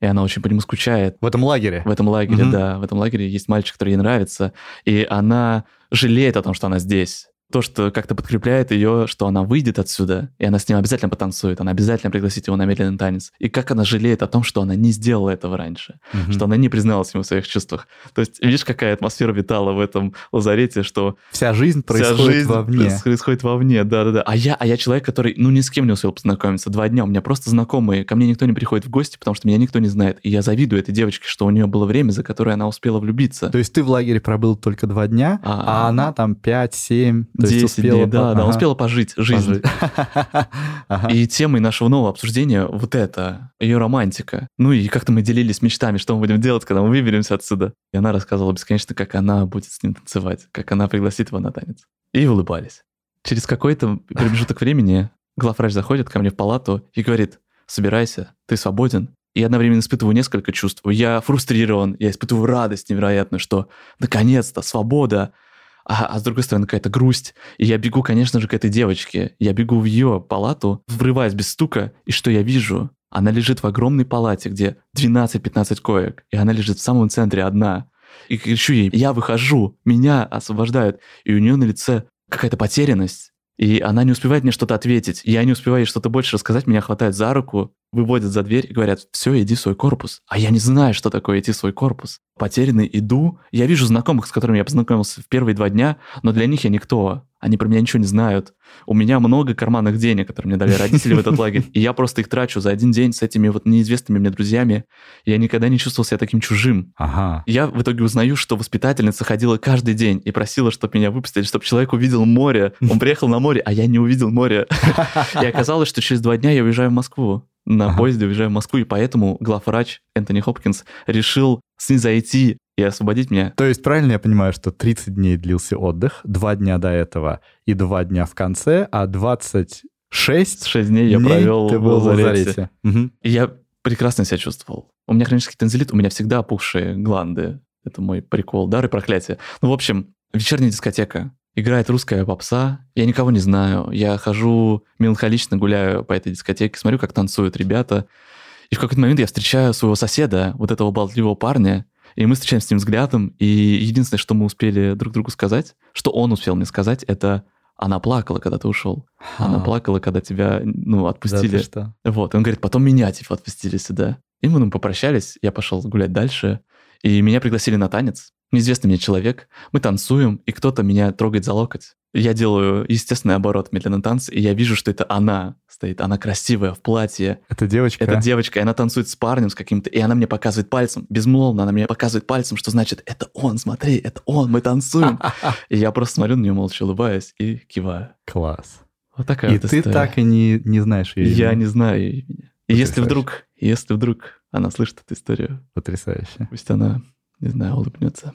и она очень по нему скучает. В этом лагере? В этом лагере, mm-hmm. да. В этом лагере есть мальчик, который ей нравится. И она жалеет о том, что она здесь. То, что как-то подкрепляет ее, что она выйдет отсюда, и она с ним обязательно потанцует, она обязательно пригласит его на медленный танец. И как она жалеет о том, что она не сделала этого раньше, mm-hmm. что она не призналась ему в своих чувствах. То есть, видишь, какая атмосфера витала в этом лазарете, что... Вся жизнь происходит вся жизнь вовне. происходит вовне, да-да-да. А я, а я человек, который, ну, ни с кем не успел познакомиться. Два дня у меня просто знакомые, ко мне никто не приходит в гости, потому что меня никто не знает. И я завидую этой девочке, что у нее было время, за которое она успела влюбиться. То есть ты в лагере пробыл только два дня, а, а она там пять-семь... десять дней, да, ага. да, успела пожить жизнь. Пожить. Ага. И темой нашего нового обсуждения вот это, ее романтика. Ну и как-то мы делились мечтами, что мы будем делать, когда мы выберемся отсюда. И она рассказывала бесконечно, как она будет с ним танцевать, как она пригласит его на танец. И улыбались. Через какой-то промежуток времени главврач заходит ко мне в палату и говорит: собирайся, ты свободен. И одновременно испытываю несколько чувств. Я фрустрирован, я испытываю радость невероятную, что наконец-то свобода. А, а с другой стороны, какая-то грусть. И я бегу, конечно же, к этой девочке. Я бегу в ее палату, врываясь без стука. И что я вижу? Она лежит в огромной палате, где двенадцать-пятнадцать коек. И она лежит в самом центре одна. И кричу ей: я выхожу, меня освобождают. И у нее на лице какая-то потерянность. И она не успевает мне что-то ответить. Я не успеваю ей что-то больше рассказать. Меня хватают за руку, выводят за дверь и говорят: все, иди в свой корпус. А я не знаю, что такое идти в свой корпус. Потерянный иду. Я вижу знакомых, с которыми я познакомился в первые два дня, но для них я никто. Они про меня ничего не знают. У меня много карманных денег, которые мне дали родители в этот лагерь. И я просто их трачу за один день с этими вот неизвестными мне друзьями. Я никогда не чувствовал себя таким чужим. Ага. Я в итоге узнаю, что воспитательница ходила каждый день и просила, чтобы меня выпустили, чтобы человек увидел море. Он приехал на море, а я не увидел море. И оказалось, что через два дня я уезжаю в Москву. На ага. поезде уезжаю в Москву, и поэтому главврач Энтони Хопкинс решил снизойти и освободить меня. То есть правильно я понимаю, что тридцать дней длился отдых, два дня до этого и два дня в конце, а двадцать шесть дней я провел в лазарете. Угу. И я прекрасно себя чувствовал. У меня хронический тонзиллит, у меня всегда опухшие гланды. Это мой прикол, дар и проклятие. Ну, в общем, вечерняя дискотека. Играет русская попса, я никого не знаю, я хожу меланхолично, гуляю по этой дискотеке, смотрю, как танцуют ребята, и в какой-то момент я встречаю своего соседа, вот этого болтливого парня, и мы встречаемся с ним взглядом, и единственное, что мы успели друг другу сказать, что он успел мне сказать, это: она плакала, когда ты ушел, она плакала, когда тебя, ну, отпустили. Да, ты что? Вот, и он говорит: потом меня, типа, отпустили сюда. И мы, ну, попрощались, я пошел гулять дальше, и меня пригласили на танец. Неизвестный мне человек, мы танцуем, и кто-то меня трогает за локоть. Я делаю естественный оборот медленного танца, и я вижу, что это она стоит. Она красивая, в платье. Это девочка? Это девочка, и она танцует с парнем с каким-то, и она мне показывает пальцем, безмолвно она мне показывает пальцем, что значит: это он, смотри, это он, мы танцуем. И я просто смотрю на нее, молча улыбаюсь и киваю. Класс. Вот такая вот история. И ты так и не знаешь ее имя? Я не знаю ее имя. И если вдруг, если вдруг она слышит эту историю... Потрясающе. Пусть она... не знаю, улыбнется.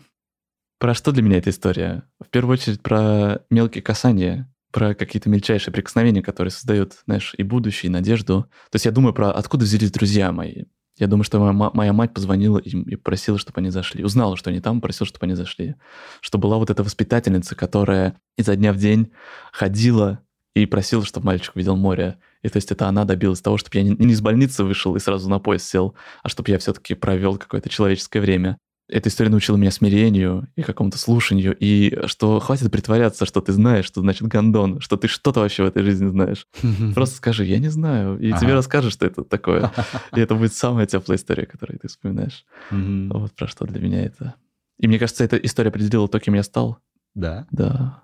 Про что для меня эта история? В первую очередь про мелкие касания, про какие-то мельчайшие прикосновения, которые создают, знаешь, и будущее, и надежду. То есть я думаю про откуда взялись друзья мои. Я думаю, что моя, моя мать позвонила им и просила, чтобы они зашли. Узнала, что они там, просила, чтобы они зашли. Что была вот эта воспитательница, которая изо дня в день ходила и просила, чтобы мальчик увидел море. И то есть это она добилась того, чтобы я не, не из больницы вышел и сразу на поезд сел, а чтобы я все-таки провел какое-то человеческое время. Эта история научила меня смирению и какому-то слушанию, и что хватит притворяться, что ты знаешь, что значит гондон, что ты что-то вообще в этой жизни знаешь. Просто скажи: я не знаю, и ага. тебе расскажут, что это такое. И это будет самая теплая история, которую ты вспоминаешь. Вот про что для меня это. И мне кажется, эта история определила то, кем я стал. Да. Да.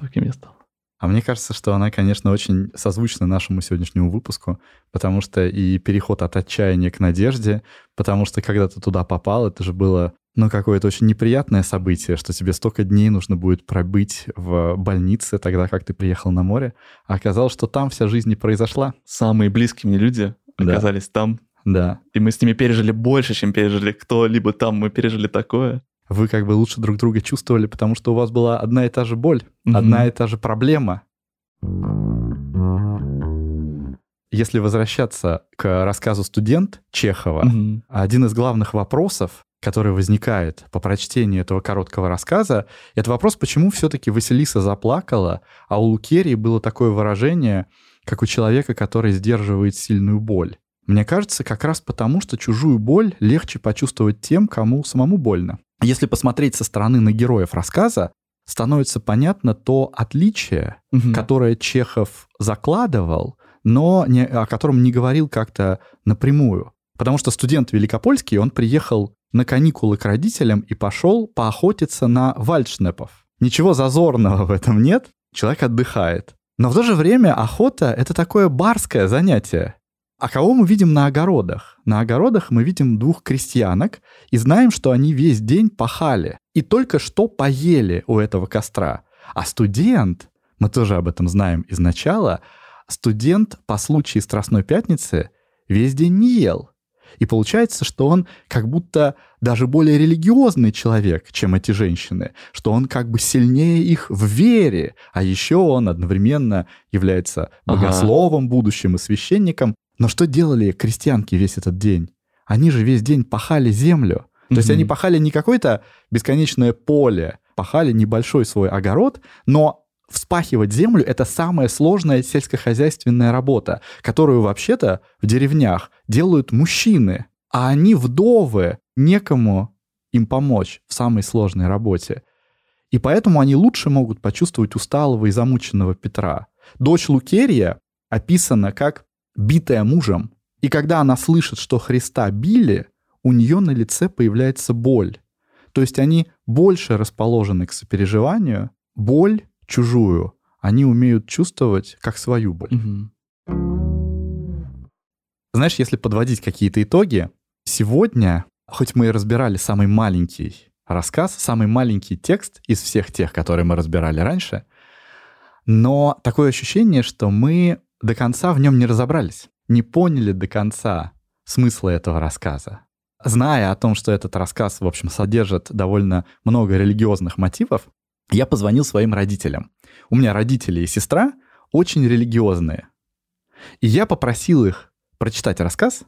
Таким я стал. А мне кажется, что она, конечно, очень созвучна нашему сегодняшнему выпуску, потому что и переход от отчаяния к надежде, потому что когда ты туда попал, это же было, ну, какое-то очень неприятное событие, что тебе столько дней нужно будет пробыть в больнице тогда, как ты приехал на море. А оказалось, что там вся жизнь не произошла. Самые близкие мне люди оказались да. там. Да. И мы с ними пережили больше, чем пережили кто-либо там. Мы пережили такое. Вы как бы лучше друг друга чувствовали, потому что у вас была одна и та же боль, mm-hmm. одна и та же проблема. Если возвращаться к рассказу «Студент» Чехова, mm-hmm. один из главных вопросов, который возникает по прочтению этого короткого рассказа, это вопрос, почему все-таки Василиса заплакала, а у Лукерии было такое выражение, как у человека, который сдерживает сильную боль. Мне кажется, как раз потому, что чужую боль легче почувствовать тем, кому самому больно. Если посмотреть со стороны на героев рассказа, становится понятно то отличие, угу. которое Чехов закладывал, но не, о котором не говорил как-то напрямую. Потому что студент Великопольский, он приехал на каникулы к родителям и пошел поохотиться на вальдшнепов. Ничего зазорного в этом нет, человек отдыхает. Но в то же время охота – это такое барское занятие. А кого мы видим на огородах? На огородах мы видим двух крестьянок и знаем, что они весь день пахали и только что поели у этого костра. А студент, мы тоже об этом знаем изначала, студент по случаю Страстной Пятницы весь день не ел. И получается, что он как будто даже более религиозный человек, чем эти женщины, что он как бы сильнее их в вере, а еще он одновременно является богословом, ага. будущим и священником. Но что делали крестьянки весь этот день? Они же весь день пахали землю. То mm-hmm. есть они пахали не какое-то бесконечное поле, пахали небольшой свой огород, но вспахивать землю – это самая сложная сельскохозяйственная работа, которую вообще-то в деревнях делают мужчины, а они вдовы, некому им помочь в самой сложной работе. И поэтому они лучше могут почувствовать усталого и замученного Петра. Дочь Лукерия описана как битая мужем. И когда она слышит, что Христа били, у нее на лице появляется боль. То есть они больше расположены к сопереживанию. Боль чужую они умеют чувствовать как свою боль. Угу. Знаешь, если подводить какие-то итоги, сегодня, хоть мы и разбирали самый маленький рассказ, самый маленький текст из всех тех, которые мы разбирали раньше, но такое ощущение, что мы до конца в нем не разобрались, не поняли до конца смысла этого рассказа. Зная о том, что этот рассказ, в общем, содержит довольно много религиозных мотивов, я позвонил своим родителям. У меня родители и сестра очень религиозные. И я попросил их прочитать рассказ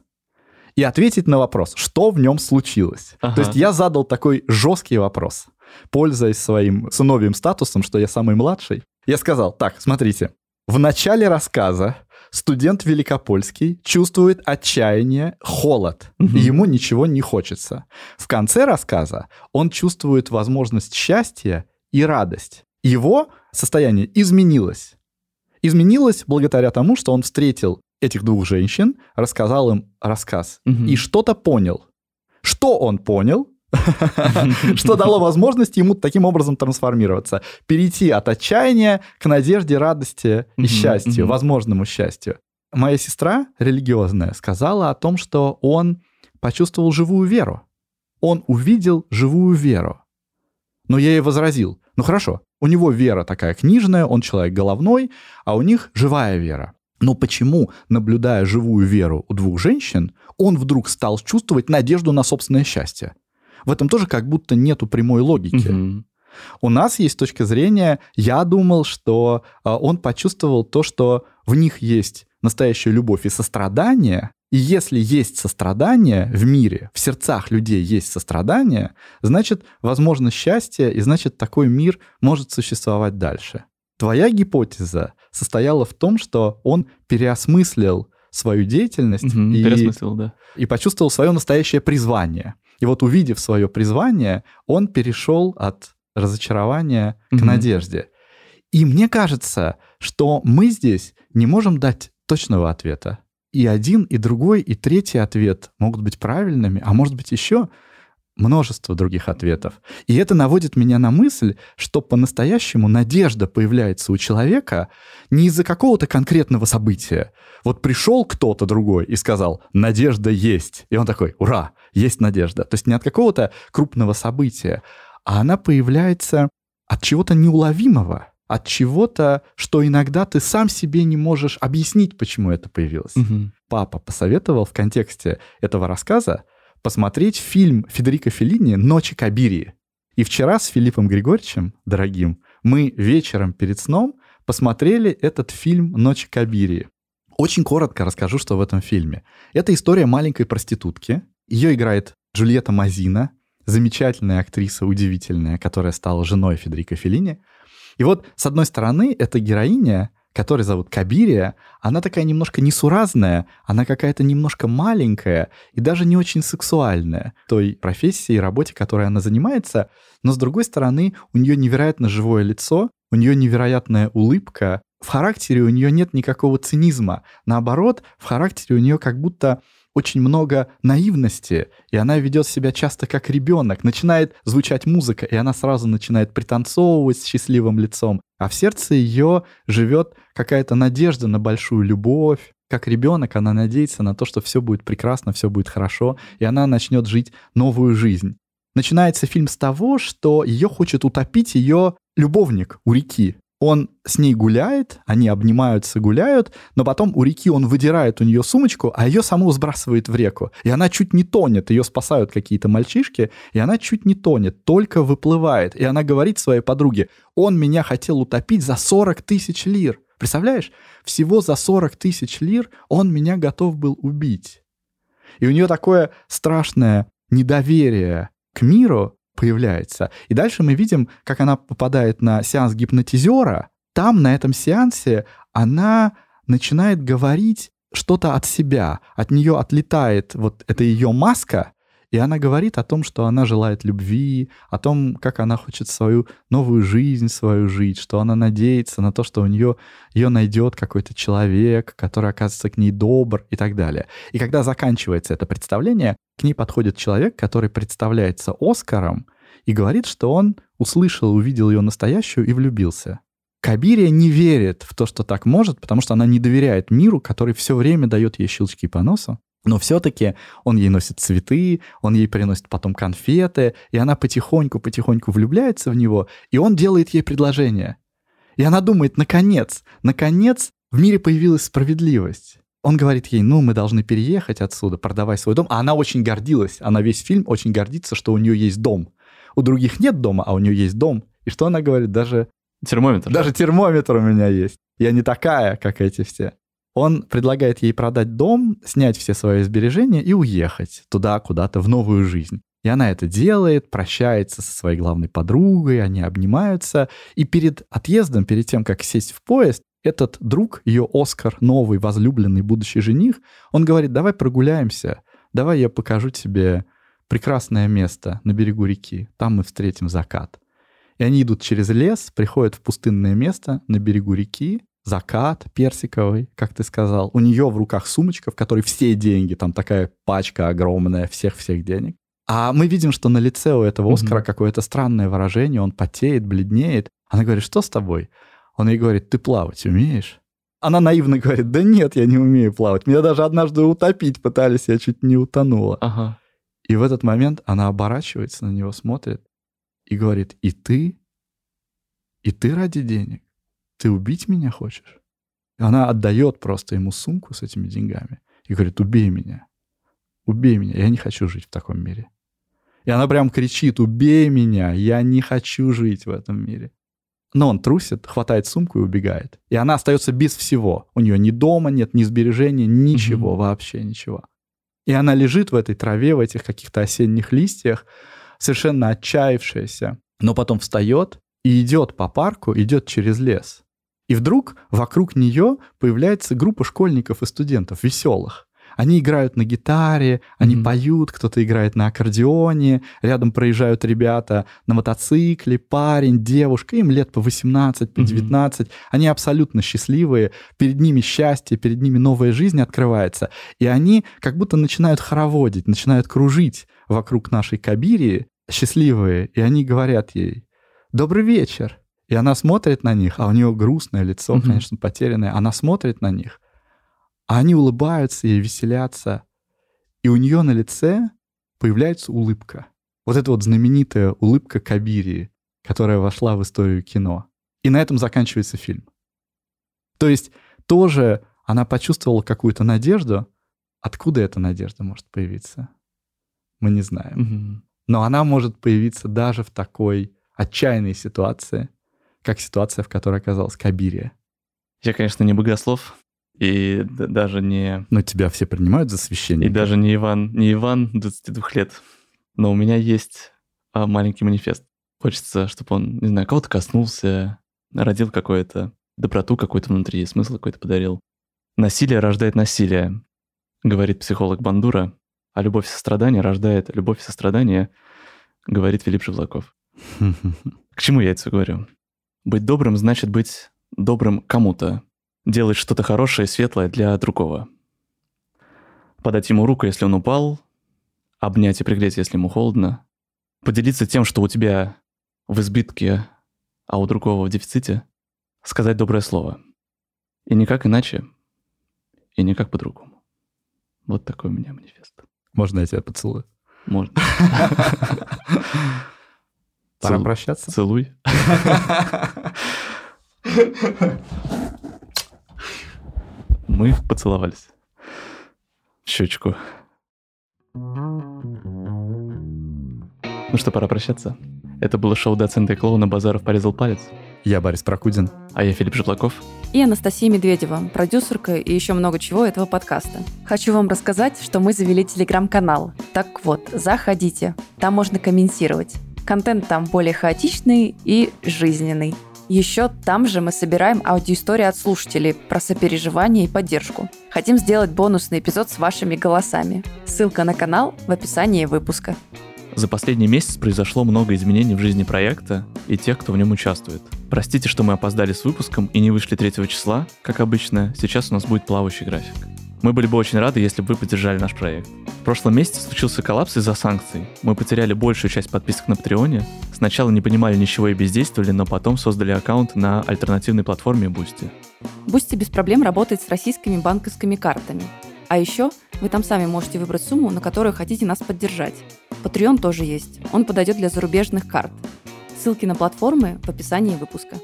и ответить на вопрос, что в нем случилось. Ага. То есть я задал такой жесткий вопрос, пользуясь своим сыновьим статусом, что я самый младший. Я сказал, так, смотрите, в начале рассказа студент Великопольский чувствует отчаяние, холод, угу. и ему ничего не хочется. В конце рассказа он чувствует возможность счастья и радость. Его состояние изменилось. Изменилось благодаря тому, что он встретил этих двух женщин, рассказал им рассказ угу. и что-то понял. Что он понял? Что дало возможность ему таким образом трансформироваться, перейти от отчаяния к надежде, радости и счастью, возможному счастью. Моя сестра, религиозная, сказала о том, что он почувствовал живую веру. Он увидел живую веру. Но я ей возразил, ну хорошо, у него вера такая книжная, он человек головной, а у них живая вера. Но почему, наблюдая живую веру у двух женщин, он вдруг стал чувствовать надежду на собственное счастье? В этом тоже как будто нету прямой логики. Угу. У нас есть точка зрения, я думал, что он почувствовал то, что в них есть настоящая любовь и сострадание, и если есть сострадание в мире, в сердцах людей есть сострадание, значит, возможно счастье, и значит, такой мир может существовать дальше. Твоя гипотеза состояла в том, что он переосмыслил свою деятельность угу, и, переосмыслил, да. и почувствовал свое настоящее призвание. И вот, увидев свое призвание, он перешел от разочарования к mm-hmm. надежде. И мне кажется, что мы здесь не можем дать точного ответа. И один, и другой, и третий ответ могут быть правильными, а может быть еще множество других ответов. И это наводит меня на мысль, что по-настоящему надежда появляется у человека не из-за какого-то конкретного события. Вот пришел кто-то другой и сказал «надежда есть». И он такой «ура, есть надежда». То есть не от какого-то крупного события, а она появляется от чего-то неуловимого, от чего-то, что иногда ты сам себе не можешь объяснить, почему это появилось. Угу. Папа посоветовал в контексте этого рассказа посмотреть фильм Федерико Феллини «Ночи Кабирии». И вчера с Филиппом Григорьевичем, дорогим, мы вечером перед сном посмотрели этот фильм «Ночи Кабирии». Очень коротко расскажу, что в этом фильме. Это история маленькой проститутки. Ее играет Джульетта Мазина, замечательная актриса, удивительная, которая стала женой Федерико Феллини. И вот, с одной стороны, эта героиня, которую зовут Кабирия, она такая немножко несуразная, она какая-то немножко маленькая и даже не очень сексуальная в той профессии и работе, которой она занимается. Но, с другой стороны, у нее невероятно живое лицо, у нее невероятная улыбка. В характере у нее нет никакого цинизма. Наоборот, в характере у нее как будто очень много наивности, и она ведет себя часто как ребенок. Начинает звучать музыка, и она сразу начинает пританцовывать с счастливым лицом. А в сердце ее живет какая-то надежда на большую любовь. Как ребенок она надеется на то, что все будет прекрасно, все будет хорошо, и она начнет жить новую жизнь. Начинается фильм с того, что ее хочет утопить ее любовник у реки. Он с ней гуляет, они обнимаются, гуляют, но потом у реки он выдирает у нее сумочку, а ее саму сбрасывает в реку. И она чуть не тонет, ее спасают какие-то мальчишки, и она чуть не тонет, только выплывает. И она говорит своей подруге, он меня хотел утопить за сорок тысяч лир. Представляешь, всего за сорок тысяч лир он меня готов был убить. И у нее такое страшное недоверие к миру появляется. И дальше мы видим, как она попадает на сеанс гипнотизера. Там, на этом сеансе, она начинает говорить что-то от себя. От нее отлетает вот эта ее маска, и она говорит о том, что она желает любви, о том, как она хочет свою новую жизнь свою жить, что она надеется на то, что у нее ее найдет какой-то человек, который окажется к ней добр и так далее. И когда заканчивается это представление, к ней подходит человек, который представляется Оскаром, и говорит, что он услышал, увидел ее настоящую и влюбился. Кабирия не верит в то, что так может, потому что она не доверяет миру, который все время дает ей щелчки по носу. Но все-таки он ей носит цветы, он ей приносит потом конфеты, и она потихоньку-потихоньку влюбляется в него, и он делает ей предложение. И она думает, наконец, наконец в мире появилась справедливость. Он говорит ей, ну, мы должны переехать отсюда, продавай свой дом. А она очень гордилась, она весь фильм очень гордится, что у нее есть дом. У других нет дома, а у нее есть дом. И что она говорит? Даже термометр. Даже термометр у меня есть. Я не такая, как эти все. Он предлагает ей продать дом, снять все свои сбережения и уехать туда, куда-то, в новую жизнь. И она это делает, прощается со своей главной подругой, они обнимаются. И перед отъездом, перед тем, как сесть в поезд, этот друг, ее Оскар, новый возлюбленный будущий жених, он говорит, давай прогуляемся, давай я покажу тебе прекрасное место на берегу реки, там мы встретим закат. И они идут через лес, приходят в пустынное место на берегу реки, закат персиковый, как ты сказал. У нее в руках сумочка, в которой все деньги, там такая пачка огромная всех-всех денег. А мы видим, что на лице у этого Оскара mm-hmm. какое-то странное выражение, он потеет, бледнеет. Она говорит, что с тобой? Он ей говорит, ты плавать умеешь? Она наивно говорит, да нет, я не умею плавать. Меня даже однажды утопить пытались, я чуть не утонула. Ага. И в этот момент она оборачивается на него, смотрит и говорит, и ты? И ты ради денег? Ты убить меня хочешь? И она отдает просто ему сумку с этими деньгами и говорит, убей меня, убей меня, я не хочу жить в таком мире. И она прям кричит, убей меня, я не хочу жить в этом мире. Но он трусит, хватает сумку и убегает. И она остается без всего. У нее ни дома нет, ни сбережения, ничего, mm-hmm. вообще ничего. И она лежит в этой траве, в этих каких-то осенних листьях, совершенно отчаявшаяся. Но потом встает и идет по парку, идет через лес. И вдруг вокруг нее появляется группа школьников и студентов веселых. Они играют на гитаре, они mm-hmm. поют, кто-то играет на аккордеоне, рядом проезжают ребята на мотоцикле, парень, девушка, им лет по восемнадцать, по девятнадцать. Mm-hmm. Они абсолютно счастливые, перед ними счастье, перед ними новая жизнь открывается. И они как будто начинают хороводить, начинают кружить вокруг нашей Кабирии, счастливые, и они говорят ей «Добрый вечер». И она смотрит на них, а у нее грустное лицо, mm-hmm. конечно, потерянное. Она смотрит на них, а они улыбаются и веселятся. И у нее на лице появляется улыбка. Вот эта вот знаменитая улыбка Кабирии, которая вошла в историю кино. И на этом заканчивается фильм. То есть тоже она почувствовала какую-то надежду. Откуда эта надежда может появиться? Мы не знаем. Mm-hmm. Но она может появиться даже в такой отчаянной ситуации, как ситуация, в которой оказалась Кабирия. Я, конечно, не богослов, и даже не... Но тебя все принимают за священника. И даже не Иван, не Иван двадцати двух лет. Но у меня есть маленький манифест. Хочется, чтобы он, не знаю, кого-то коснулся, родил какую-то доброту, какой-то внутри, смысл какой-то подарил. Насилие рождает насилие, говорит психолог Бандура, а любовь и сострадание рождает любовь и сострадание, говорит Филипп Шеблаков. К чему я это говорю? Быть добрым значит быть добрым кому-то, делать что-то хорошее и светлое для другого. Подать ему руку, если он упал, обнять и пригреть, если ему холодно, поделиться тем, что у тебя в избытке, а у другого в дефиците, сказать доброе слово. И никак иначе, и никак по-другому. Вот такой у меня манифест. Можно я тебя поцелую? Можно. Пора Цел... прощаться. Целуй. Мы поцеловались. Щечку. Ну что, пора прощаться. Это было шоу «Доцента и клоуна. Базаров порезал палец». Я Борис Прокудин. А я Филипп Жевлаков. И Анастасия Медведева, продюсерка и еще много чего этого подкаста. Хочу вам рассказать, что мы завели телеграм-канал. Так вот, заходите. Там можно комментировать. Контент там более хаотичный и жизненный. Еще там же мы собираем аудиоистории от слушателей про сопереживание и поддержку. Хотим сделать бонусный эпизод с вашими голосами. Ссылка на канал в описании выпуска. За последний месяц произошло много изменений в жизни проекта и тех, кто в нем участвует. Простите, что мы опоздали с выпуском и не вышли третьего числа, как обычно. Сейчас у нас будет плавающий график. Мы были бы очень рады, если бы вы поддержали наш проект. В прошлом месяце случился коллапс из-за санкций. Мы потеряли большую часть подписок на Патреоне. Сначала не понимали ничего и бездействовали, но потом создали аккаунт на альтернативной платформе Boosty. Boosty без проблем работает с российскими банковскими картами. А еще вы там сами можете выбрать сумму, на которую хотите нас поддержать. Patreon тоже есть. Он подойдет для зарубежных карт. Ссылки на платформы в описании выпуска.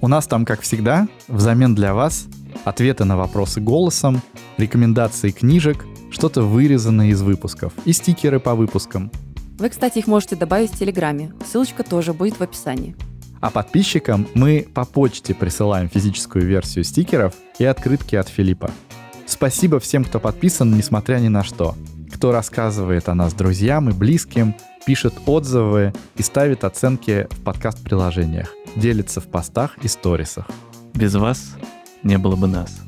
У нас там, как всегда, взамен для вас ответы на вопросы голосом, рекомендации книжек, что-то вырезанное из выпусков и стикеры по выпускам. Вы, кстати, их можете добавить в Телеграме. Ссылочка тоже будет в описании. А подписчикам мы по почте присылаем физическую версию стикеров и открытки от Филиппа. Спасибо всем, кто подписан, несмотря ни на что. Кто рассказывает о нас друзьям и близким, пишет отзывы и ставит оценки в подкаст-приложениях, делится в постах и сторисах. Без вас не было бы нас.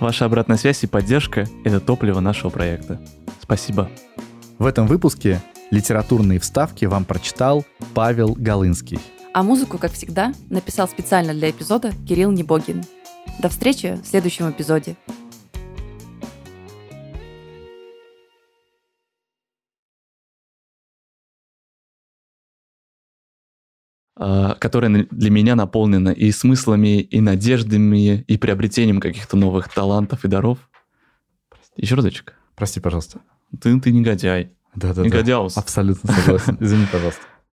Ваша обратная связь и поддержка – это топливо нашего проекта. Спасибо. В этом выпуске литературные вставки вам прочитал Павел Галынский. А музыку, как всегда, написал специально для эпизода Кирилл Небогин. До встречи в следующем эпизоде. Которая для меня наполнена и смыслами, и надеждами, и приобретением каких-то новых талантов и даров. Еще разочек. Прости, пожалуйста. Ты, ты негодяй. Да-да-да. Негодяус. Абсолютно согласен. Извини, пожалуйста.